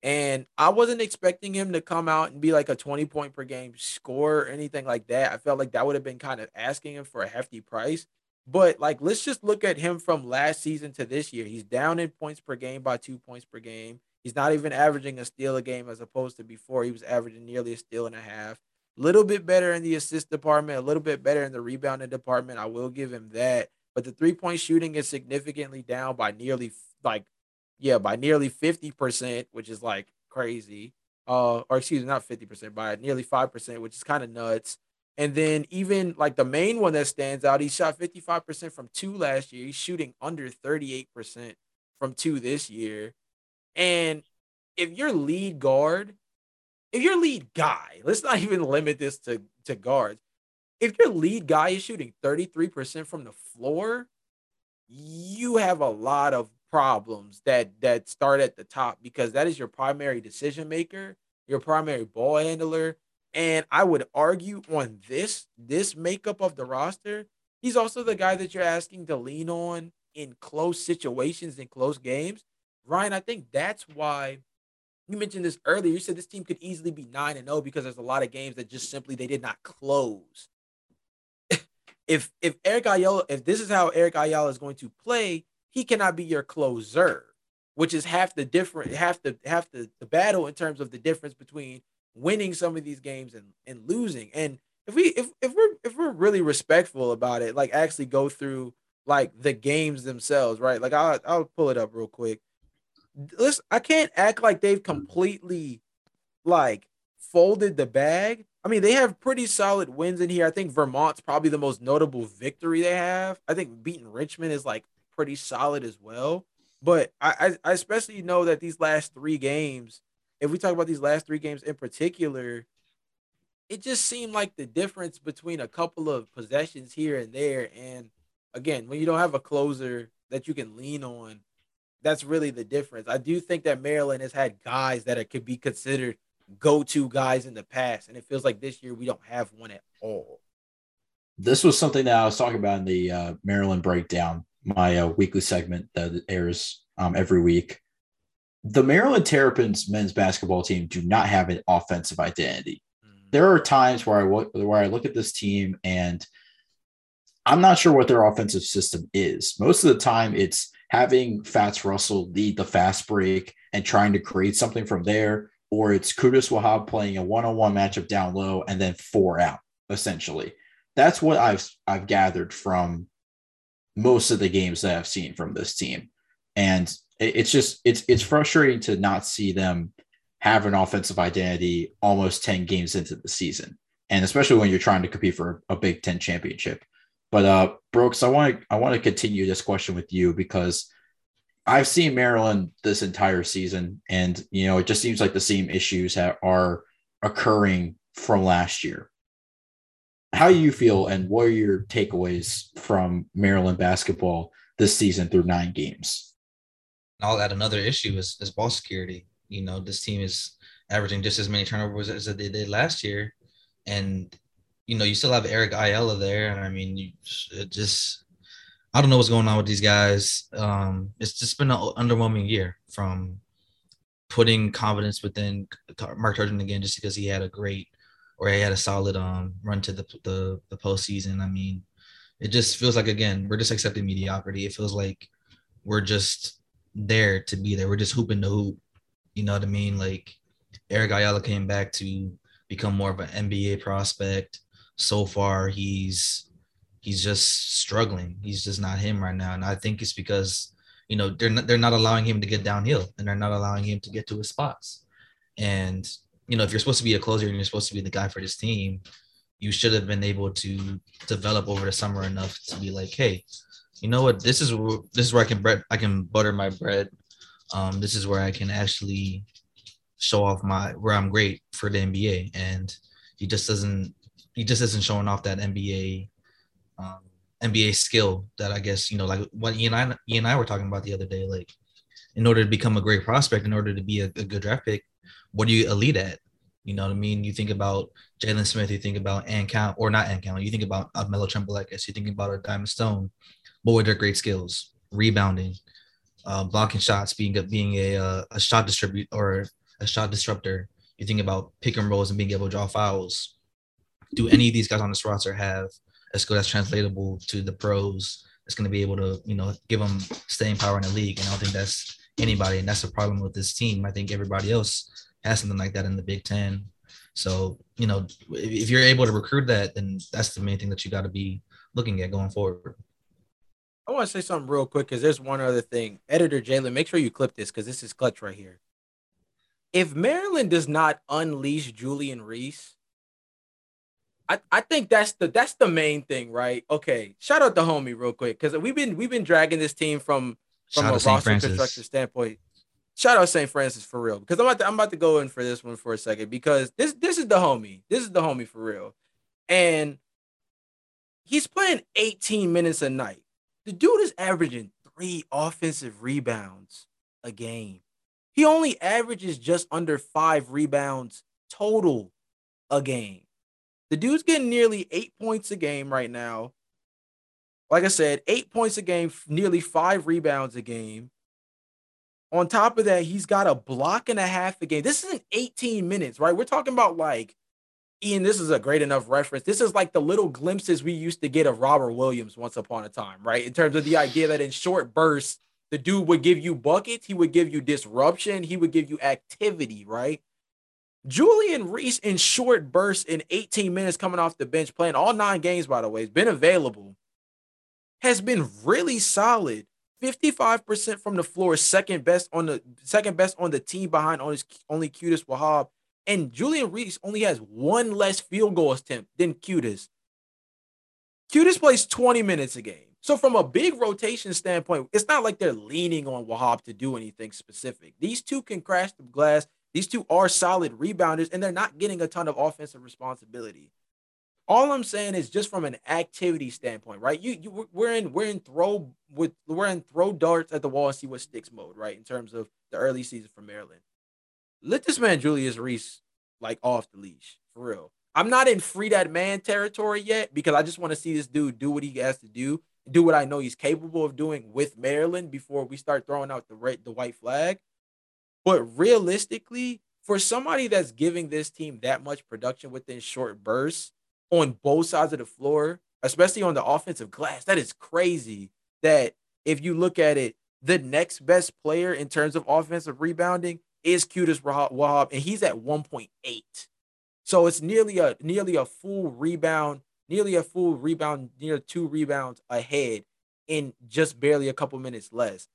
And I wasn't expecting him to come out and be like a twenty-point per game scorer or anything like that. I felt like that would have been kind of asking him for a hefty price. But, like, let's just look at him from last season to this year. He's down in points per game by two points per game. He's not even averaging a steal a game as opposed to before. He was averaging nearly a steal and a half. A little bit better in the assist department, a little bit better in the rebounding department. I will give him that. But the three-point shooting is significantly down by nearly, like, Yeah, by nearly fifty percent, which is like crazy. Uh, or excuse me, not fifty percent, by nearly five percent, which is kind of nuts. And then even like the main one that stands out, he shot fifty-five percent from two last year. He's shooting under thirty-eight percent from two this year. And if your lead guard, if your lead guy, let's not even limit this to, to guards. If your lead guy is shooting thirty-three percent from the floor, you have a lot of problems that that start at the top, because that is your primary decision maker, your primary ball handler. And I would argue on this this makeup of the roster, he's also the guy that you're asking to lean on in close situations, in close games. Ryan, I think that's why you mentioned this earlier. You said this team could easily be nine and oh because there's a lot of games that just simply they did not close. if if Eric Ayala, if this is how Eric Ayala is going to play, he cannot be your closer, which is half the different, half the half the, the battle in terms of the difference between winning some of these games and, and losing. And if we if if we're if we're really respectful about it, like actually go through like the games themselves, right? Like I'll I'll pull it up real quick. Listen, I can't act like they've completely like folded the bag. I mean, they have pretty solid wins in here. I think Vermont's probably the most notable victory they have. I think beating Richmond is like pretty solid as well, but I, I especially know that these last three games, if we talk about these last three games in particular, it just seemed like the difference between a couple of possessions here and there. And again, when you don't have a closer that you can lean on, that's really the difference. I do think that Maryland has had guys that it could be considered go-to guys in the past, and it feels like this year we don't have one at all. This was something that I was talking about in the uh, Maryland breakdown, my uh, weekly segment that airs um, every week. The Maryland Terrapins men's basketball team do not have an offensive identity. Mm-hmm. There are times where I, w- where I look at this team and I'm not sure what their offensive system is. Most of the time it's having Fatts Russell lead the fast break and trying to create something from there, or it's Kudus Wahab playing a one-on-one matchup down low and then four out, essentially. That's what I've I've gathered from most of the games that I've seen from this team. And it's just, it's, it's frustrating to not see them have an offensive identity almost ten games into the season. And especially when you're trying to compete for a Big Ten championship. But uh, Brooks, I want to, I want to continue this question with you, because I've seen Maryland this entire season. And, you know, it just seems like the same issues that are occurring from last year. How do you feel, and what are your takeaways from Maryland basketball this season through nine games? I'll add another issue is, is ball security. you know, this team is averaging just as many turnovers as they did last year. And, you know, you still have Eric Ayala there. And I mean, you it just, I don't know what's going on with these guys. Um, it's just been an underwhelming year from putting confidence within Mark Turgeon again, just because he had a great, or he had a solid um run to the, the, the postseason. I mean, it just feels like, again, we're just accepting mediocrity. It feels like we're just there to be there. We're just hooping the hoop. You know what I mean? Like, Eric Ayala came back to become more of an N B A prospect. So far, he's he's just struggling. He's just not him right now. And I think it's because, you know, they're not, they're not allowing him to get downhill, and they're not allowing him to get to his spots. And, you know, if you're supposed to be a closer and you're supposed to be the guy for this team, you should have been able to develop over the summer enough to be like, hey, you know what, this is where, this is where I can bread, I can butter my bread. Um, this is where I can actually show off my, where I'm great for the N B A. And he just doesn't, he just isn't showing off that N B A, um, N B A skill that, I guess, you know, like what Ian and I, Ian and I were talking about the other day. Like, in order to become a great prospect, in order to be a, a good draft pick, what are you elite at? You know what I mean? You think about Jalen Smith, you think about Ann Count, or not Ann Count, you think about uh, Melo Trimble, I guess, you think about a Diamond Stone. What were their great skills? Rebounding, uh, blocking shots, being a, being a uh, a shot distribute or a shot disruptor. You think about pick and rolls and being able to draw fouls. Do any of these guys on this roster have a skill that's translatable to the pros? It's going to be able to, you know, give them staying power in the league. And I don't think that's anybody, and that's the problem with this team. I think everybody else has something like that in the Big Ten. So, you know, if you're able to recruit that, then that's the main thing that you got to be looking at going forward. I want to say something real quick, because there's one other thing. Editor Jalen, make sure you clip this, because this is clutch right here. If Maryland does not unleash Julian Reese, I, I think that's the that's the main thing, right? Okay, shout out to homie real quick, because we've been we've been dragging this team from, from a roster construction standpoint. Shout out Saint Francis for real, because I'm about to, I'm about to go in for this one for a second, because this this is the homie. This is the homie for real. And he's playing eighteen minutes a night. The dude is averaging three offensive rebounds a game. He only averages just under five rebounds total a game. The dude's getting nearly eight points a game right now. Like I said, eight points a game, nearly five rebounds a game. On top of that, he's got a block and a half a game. This isn't eighteen minutes, right? We're talking about, like, Ian, this is a great enough reference. This is like the little glimpses we used to get of Robert Williams once upon a time, right? In terms of the idea that in short bursts, the dude would give you buckets, he would give you disruption, he would give you activity, right? Julian Reese in short bursts in eighteen minutes coming off the bench, playing all nine games, by the way, has been available, has been really solid. fifty-five percent from the floor, second best on the second best on the team behind only, only Q'Dis Wahab. And Julian Reese only has one less field goal attempt than Q'Dis. Q'Dis plays twenty minutes a game. So from a big rotation standpoint, it's not like they're leaning on Wahab to do anything specific. These two can crash the glass. These two are solid rebounders, and they're not getting a ton of offensive responsibility. All I'm saying is just from an activity standpoint, right? You, you, we're in, we're in throw with, we're in throw darts at the wall and see what sticks mode, right? In terms of the early season for Maryland, let this man Julius Reese like off the leash for real. I'm not in free that man territory yet, because I just want to see this dude do what he has to do, do what I know he's capable of doing with Maryland before we start throwing out the red, the white flag. But realistically, for somebody that's giving this team that much production within short bursts, on both sides of the floor, especially on the offensive glass, that is crazy. That if you look at it, the next best player in terms of offensive rebounding is Q'Dis Wahab, and he's at one point eight. So it's nearly a nearly a full rebound, nearly a full rebound, near two rebounds ahead in just barely a couple minutes less.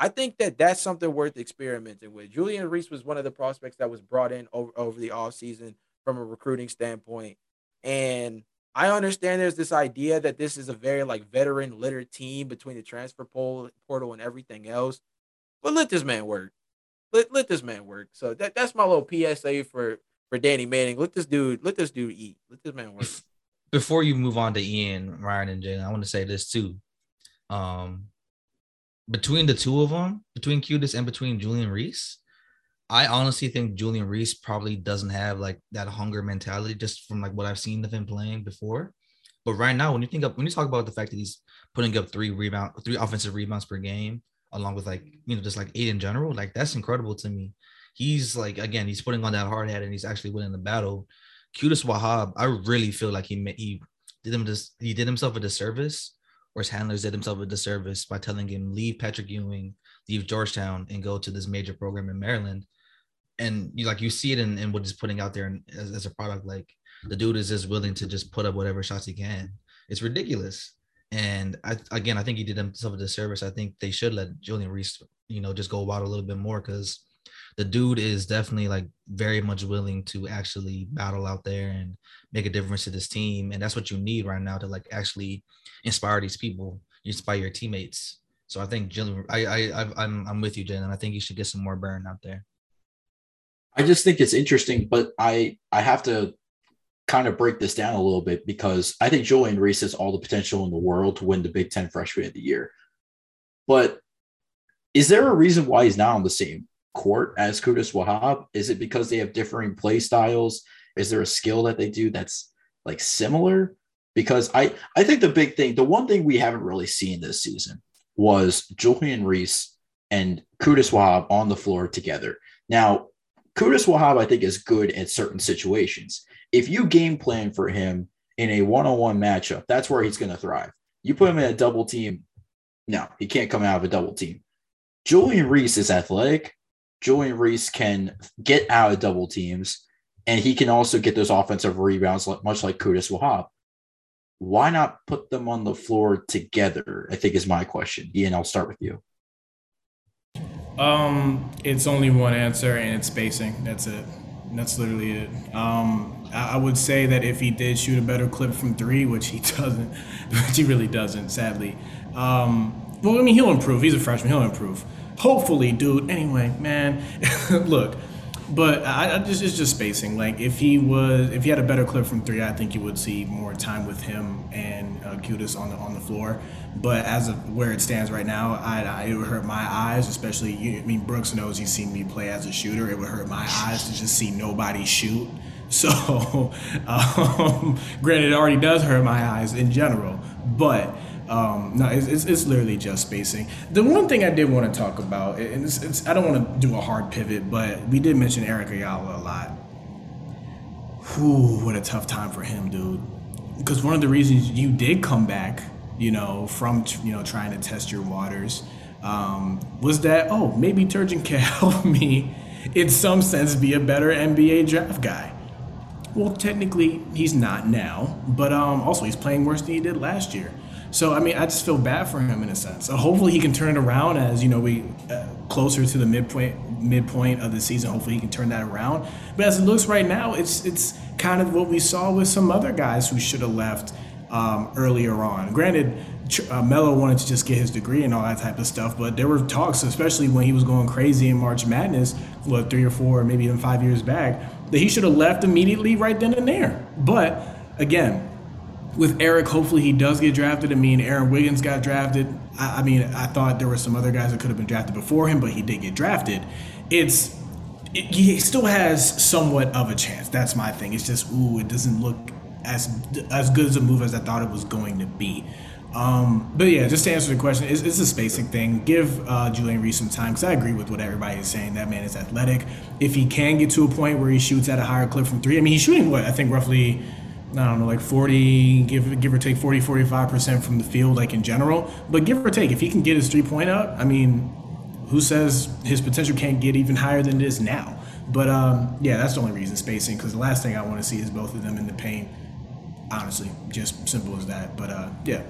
I think that that's something worth experimenting with. Julian Reese was one of the prospects that was brought in over, over the offseason from a recruiting standpoint. And I understand there's this idea that this is a very like veteran littered team between the transfer portal and everything else, but let this man work. Let let this man work. So that, that's my little P S A for, for Danny Manning. Let this dude, let this dude eat. Let this man work. Before you move on to Ian, Ryan, and Jalen, I want to say this too. Um, between the two of them, between Q'Dis and between Julian Reese, I honestly think Julian Reese probably doesn't have like that hunger mentality, just from like what I've seen of him playing before. But right now, when you think of, when you talk about the fact that he's putting up three rebound, three offensive rebounds per game, along with like, you know, just like eight in general, like that's incredible to me. He's like, again, he's putting on that hard hat and he's actually winning the battle. Qudus Wahab, I really feel like he he did him this, he did himself a disservice, or his handlers did himself a disservice by telling him leave Patrick Ewing, leave Georgetown, and go to this major program in Maryland. And you like you see it in, in what he's putting out there in, as, as a product. Like the dude is just willing to just put up whatever shots he can. It's ridiculous. And I, again, I think he did himself a disservice. I think they should let Julian Reese, you know, just go wild a little bit more, because the dude is definitely like very much willing to actually battle out there and make a difference to this team. And that's what you need right now to like actually inspire these people, inspire your teammates. So I think Julian, I, I, I'm, I'm with you, Jen, and I think you should get some more burn out there. I just think it's interesting, but I, I have to kind of break this down a little bit, because I think Julian Reese has all the potential in the world to win the Big Ten Freshman of the Year. But is there a reason why he's not on the same court as Qudus Wahab? Is it because they have differing play styles? Is there a skill that they do that's like similar? Because I, I think the big thing, the one thing we haven't really seen this season was Julian Reese and Qudus Wahab on the floor together. Now, Qudus Wahab, I think, is good at certain situations. If you game plan for him in a one-on-one matchup, that's where he's going to thrive. You put him in a double team, no, he can't come out of a double team. Julian Reese is athletic. Julian Reese can get out of double teams, and he can also get those offensive rebounds, much like Qudus Wahab. Why not put them on the floor together, I think, is my question. Ian, I'll start with you. Um, it's only one answer, and it's spacing. That's it. That's literally it. Um, I, I would say that if he did shoot a better clip from three, which he doesn't, which he really doesn't, sadly. Um, well, I mean, he'll improve. He's a freshman. He'll improve. Hopefully, dude. Anyway, man, look. But I, I just, it's just spacing. Like if he was, if he had a better clip from three, I think you would see more time with him and uh, Qudus on the on the floor. But as of where it stands right now, I, I it would hurt my eyes, especially. You, I mean, Brooks knows he's seen me play as a shooter. It would hurt my eyes to just see nobody shoot. So, um, granted, it already does hurt my eyes in general. But um, no, it's, it's it's literally just spacing. The one thing I did want to talk about, and it's, it's, I don't want to do a hard pivot, but we did mention Eric Ayala a lot. Whew, what a tough time for him, dude. Because one of the reasons you did come back, you know, from, you know, trying to test your waters, um, was that, oh, maybe Turgeon can help me in some sense be a better N B A draft guy. Well, technically, he's not now, but um, also he's playing worse than he did last year. So, I mean, I just feel bad for him in a sense. So hopefully he can turn it around as, you know, we uh, closer to the midpoint midpoint of the season. Hopefully he can turn that around. But as it looks right now, it's it's kind of what we saw with some other guys who should have left Um, earlier on. Granted, uh, Melo wanted to just get his degree and all that type of stuff, but there were talks, especially when he was going crazy in March Madness, what, three or four, or maybe even five years back, that he should have left immediately right then and there. But again, with Eric, hopefully he does get drafted. I mean, Aaron Wiggins got drafted. I, I mean, I thought there were some other guys that could have been drafted before him, but he did get drafted. It's it, he still has somewhat of a chance. That's my thing. It's just, ooh, it doesn't look as as good as a move as I thought it was going to be. Um, but yeah, just to answer the question, it's, it's a spacing thing. Give uh, Julian Reese some time, because I agree with what everybody is saying. That man is athletic. If he can get to a point where he shoots at a higher clip from three, I mean, he's shooting what, I think roughly, I don't know, like forty, give give or take forty, forty-five percent from the field, like in general. But give or take, if he can get his three-point up, I mean, who says his potential can't get even higher than it is now? But um, yeah, that's the only reason, spacing, because the last thing I want to see is both of them in the paint. Honestly, just simple as that. But uh, yeah,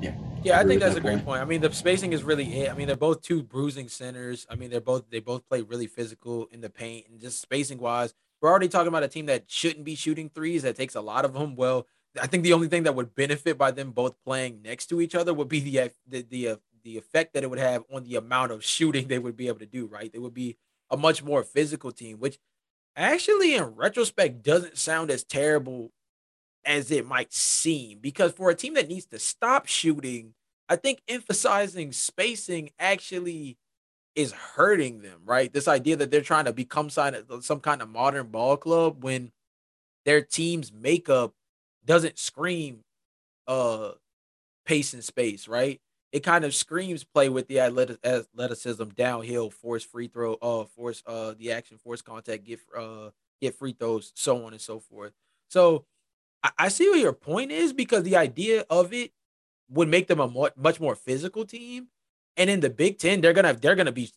yeah, yeah. I think that's a great point. I mean, the spacing is really it. I mean, they're both two bruising centers. I mean, they're both they both play really physical in the paint, and just spacing wise, we're already talking about a team that shouldn't be shooting threes, that takes a lot of them. Well, I think the only thing that would benefit by them both playing next to each other would be the the the, uh, the effect that it would have on the amount of shooting they would be able to do. Right, they would be a much more physical team, which actually, in retrospect, doesn't sound as terrible as it might seem, because for a team that needs to stop shooting, I think emphasizing spacing actually is hurting them, right? This idea that they're trying to become some kind of modern ball club when their team's makeup doesn't scream uh, pace and space, right? It kind of screams play with the athleticism, downhill, force free throw, uh, force uh, the action, force contact, get uh, get free throws, so on and so forth. So I, I see what your point is, because the idea of it would make them a more, much more physical team. And in the Big Ten, they're gonna they're gonna be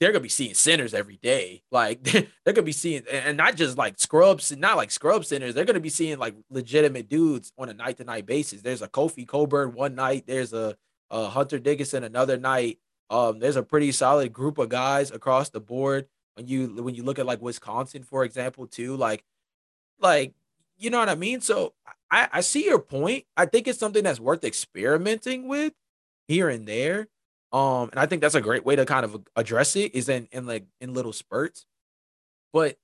they're gonna be seeing centers every day. Like they're gonna be seeing, and not just like scrubs, not like scrub centers. They're gonna be seeing like legitimate dudes on a night to night basis. There's a Kofi Coburn one night. There's a, a Hunter Dickinson another night. Um, there's a pretty solid group of guys across the board. When you when you look at like Wisconsin, for example, too, like like you know what I mean. So I, I see your point. I think it's something that's worth experimenting with here and there. Um, and I think that's a great way to kind of address it, is in, in like in little spurts. But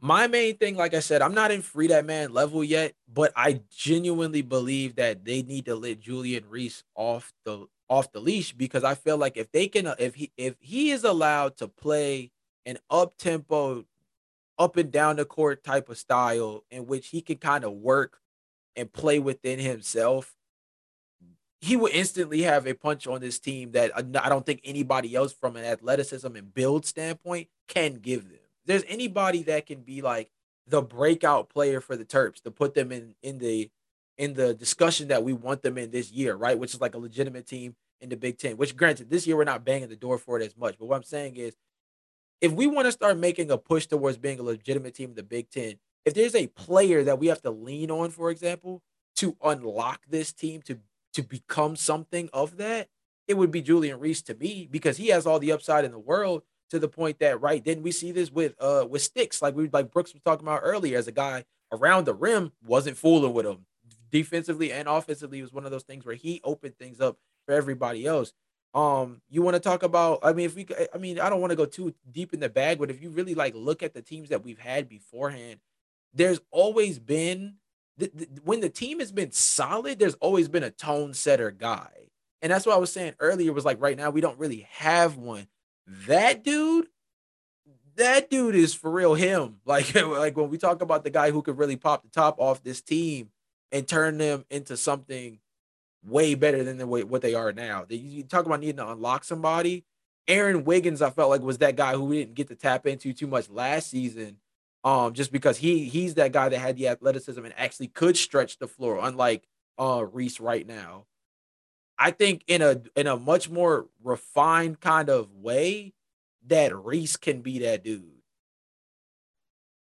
my main thing, like I said, I'm not in free that man level yet, but I genuinely believe that they need to let Julian Reese off the off the leash, because I feel like if they can, if he if he is allowed to play an up tempo, up and down the court type of style in which he can kind of work and play within himself, he would instantly have a punch on this team that I don't think anybody else from an athleticism and build standpoint can give them. If there's anybody that can be like the breakout player for the Terps to put them in, in the, in the discussion that we want them in this year, right? Which is like a legitimate team in the Big Ten, which granted this year, we're not banging the door for it as much, but what I'm saying is if we want to start making a push towards being a legitimate team in the Big Ten, if there's a player that we have to lean on, for example, to unlock this team, to to become something of that, it would be Julian Reese to me, because he has all the upside in the world, to the point that, right, didn't we see this with uh with Sticks, like we like Brooks was talking about earlier, as a guy around the rim wasn't fooling with him. Defensively and offensively, it was one of those things where he opened things up for everybody else. Um, you want to talk about, I mean, if we, I mean, I don't want to go too deep in the bag, but if you really like look at the teams that we've had beforehand, there's always been, The, the, when the team has been solid, there's always been a tone setter guy. And that's what I was saying earlier, was like, right now we don't really have one. That dude, that dude is for real him. Like, like when we talk about the guy who could really pop the top off this team and turn them into something way better than the way, what they are now. You talk about needing to unlock somebody. Aaron Wiggins, I felt like, was that guy who we didn't get to tap into too much last season. Um, just because he he's that guy that had the athleticism and actually could stretch the floor, unlike uh, Reese right now. I think in a in a much more refined kind of way that Reese can be that dude.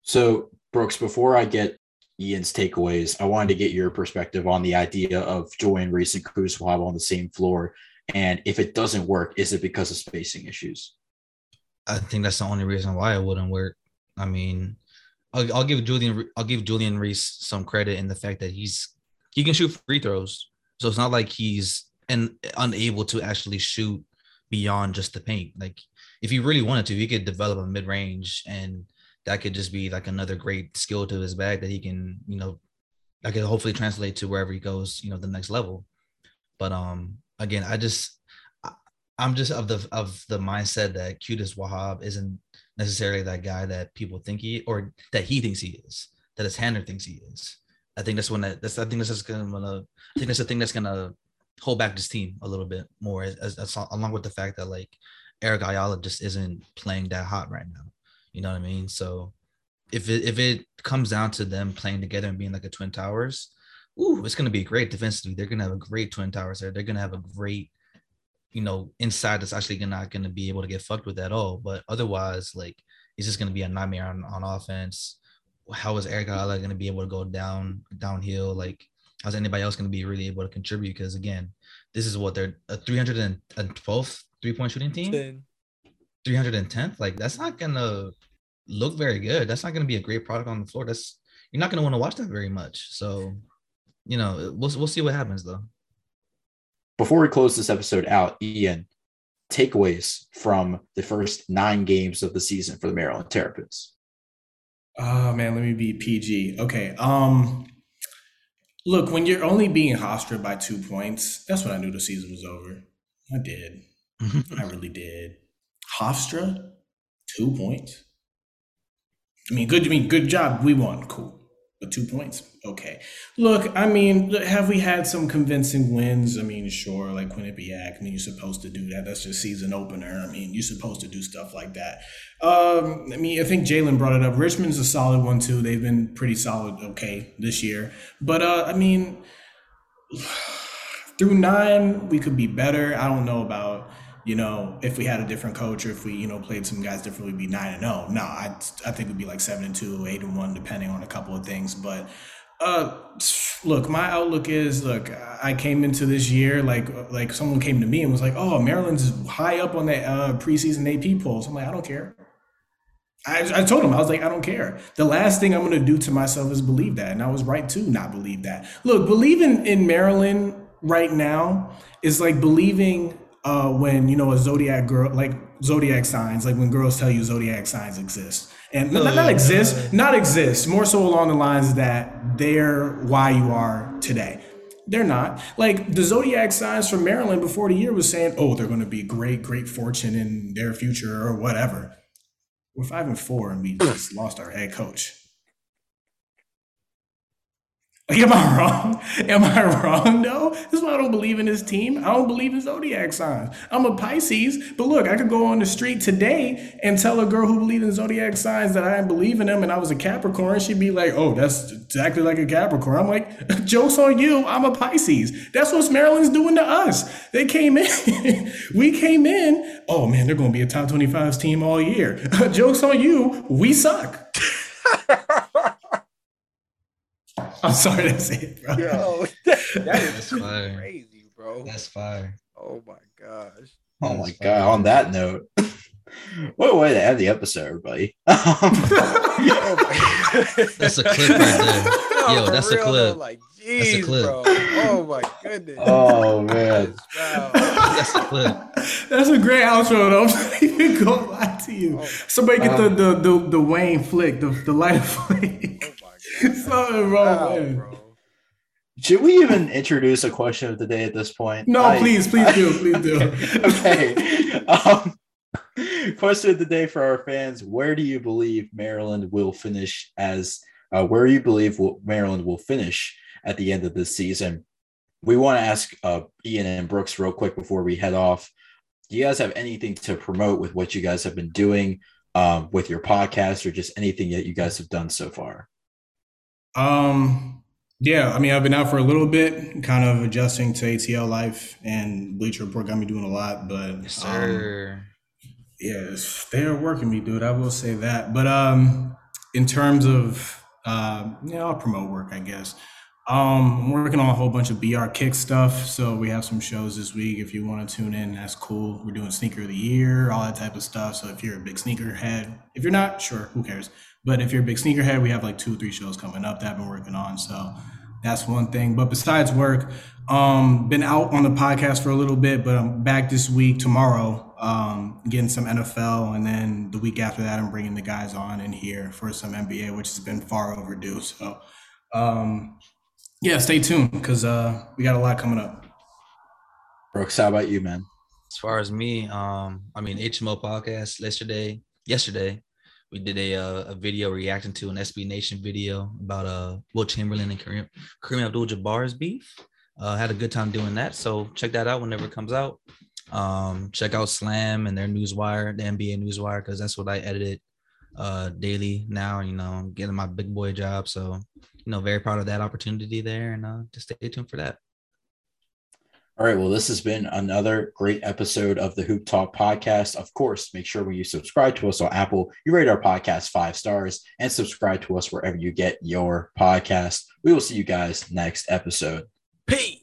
So, Brooks, before I get Ian's takeaways, I wanted to get your perspective on the idea of Julian Reese and Kuz Wahba on the same floor. And if it doesn't work, is it because of spacing issues? I think that's the only reason why it wouldn't work. I mean, I'll, I'll give Julian I'll give Julian Reese some credit in the fact that he's he can shoot free throws, so it's not like he's and unable to actually shoot beyond just the paint. Like if he really wanted to, he could develop a mid range, and that could just be like another great skill to his bag that he can, you know, that could hopefully translate to wherever he goes, you know, the next level. But um, again, I just I, I'm just of the of the mindset that Kuz Wahba isn't necessarily that guy that people think he, or that he thinks he is, that his handler thinks he is. I think that's one that that's I think that's gonna I think that's the thing that's gonna hold back this team a little bit more, as, as, as, along with the fact that like Eric Ayala just isn't playing that hot right now. You know what I mean? So if it if it comes down to them playing together and being like a Twin Towers, ooh, it's gonna be great defensively. They're gonna have a great Twin Towers there. They're gonna have a great, you know, inside that's actually not going to be able to get fucked with at all. But otherwise, like, it's just going to be a nightmare on, on offense. How is Eric Ayala going to be able to go down downhill? Like, how's anybody else going to be really able to contribute? Because, again, this is what they're a three hundred twelfth three-point shooting team? three hundred tenth? Like, that's not going to look very good. That's not going to be a great product on the floor. That's You're not going to want to watch that very much. So, you know, we'll we'll see what happens, though. Before we close this episode out, Ian, takeaways from the first nine games of the season for the Maryland Terrapins. Oh, man, let me be P G. Okay. Um, look, when you're only being hostered by two points, that's when I knew the season was over. I did. I really did. Hofstra, two points. I mean, good. I mean, good job. We won. Cool. But two points. Okay. Look, I mean, have we had some convincing wins? I mean, sure, like Quinnipiac. I mean, you're supposed to do that. That's your season opener. I mean, you're supposed to do stuff like that. Um, I mean, I think Jalen brought it up. Richmond's a solid one, too. They've been pretty solid, okay, this year. But, uh, I mean, through nine, we could be better. I don't know about... You know, if we had a different coach or if we, you know, played some guys differently, we'd be nine and oh. No, I I think we'd be like seven and two, eight and one, depending on a couple of things. But, uh, look, my outlook is, look, I came into this year, like, like someone came to me and was like, oh, Maryland's high up on the uh, preseason A P polls. I'm like, I don't care. I, I told him, I was like, I don't care. The last thing I'm going to do to myself is believe that. And I was right to not believe that. Look, believing in Maryland right now is like believing – Uh, when you know a zodiac girl, like zodiac signs, like when girls tell you zodiac signs exist, and not, not exist, not exist, more so along the lines that they're why you are today. They're not. Like the zodiac signs from Maryland before the year was saying, oh, they're going to be great, great fortune in their future or whatever. We're five and four, and we just lost our head coach. Like, am I wrong? Am I wrong, though? That's why I don't believe in this team. I don't believe in zodiac signs. I'm a Pisces, but look, I could go on the street today and tell a girl who believed in zodiac signs that I didn't believe in them and I was a Capricorn. She'd be like, oh, that's exactly like a Capricorn. I'm like, joke's on you. I'm a Pisces. That's what Maryland's doing to us. They came in. We came in. Oh, man, they're going to be a top twenty-five team all year. Joke's on you. We suck. I'm sorry, that's it, bro. Yo, that, that is that's fire. Crazy, bro. That's fire. Oh, my gosh. Oh, my that's God. Fire. On that note, what a way to end the episode, everybody. That's a clip right there. Yo, no, that's, a real, clip. Like, geez, that's a clip. Bro. Oh, my goodness. Oh, man. That's a clip. That's a great outro, though. I'm not even going to lie to you. Oh. Somebody get um, the, the, the, the Wayne flick, the, the light flick. Something wrong, bro. Should we even introduce a question of the day at this point? No, I, please, please I, do, please do. Okay. okay. Um, question of the day for our fans: where do you believe Maryland will finish? As uh, where you believe will, Maryland will finish at the end of this season? We want to ask uh, Ian and Brooks real quick before we head off. Do you guys have anything to promote with what you guys have been doing um, with your podcast, or just anything that you guys have done so far? Um, yeah, I mean, I've been out for a little bit, kind of adjusting to A T L life and Bleacher Report got me doing a lot, but yes, sir. Um, yeah, they're working me, dude. I will say that. But um, in terms of, uh, you know, I'll promote work, I guess. Um, I'm working on a whole bunch of B R Kick stuff. So we have some shows this week. If you want to tune in, that's cool. We're doing Sneaker of the Year, all that type of stuff. So if you're a big sneaker head, if you're not, sure, who cares? But if you're a big sneakerhead, we have like two or three shows coming up that I've been working on. So that's one thing. But besides work, um, been out on the podcast for a little bit, but I'm back this week, tomorrow, um, getting some N F L. And then the week after that, I'm bringing the guys on in here for some N B A, which has been far overdue. So, um, yeah, stay tuned because uh, we got a lot coming up. Brooks, how about you, man? As far as me, um, I mean, H M O podcast yesterday, yesterday. We did a uh, a video reacting to an S B Nation video about uh Will Chamberlain and Kareem, Kareem Abdul-Jabbar's beef. Uh, had a good time doing that, so check that out whenever it comes out. Um, check out Slam and their newswire, the N B A newswire, because that's what I edited uh, daily now. You know, I'm getting my big boy job, so you know, very proud of that opportunity there, and uh, just stay tuned for that. All right, well, this has been another great episode of the Hoop Talk podcast. Of course, make sure when you subscribe to us on Apple, you rate our podcast five stars and subscribe to us wherever you get your podcast. We will see you guys next episode. Peace.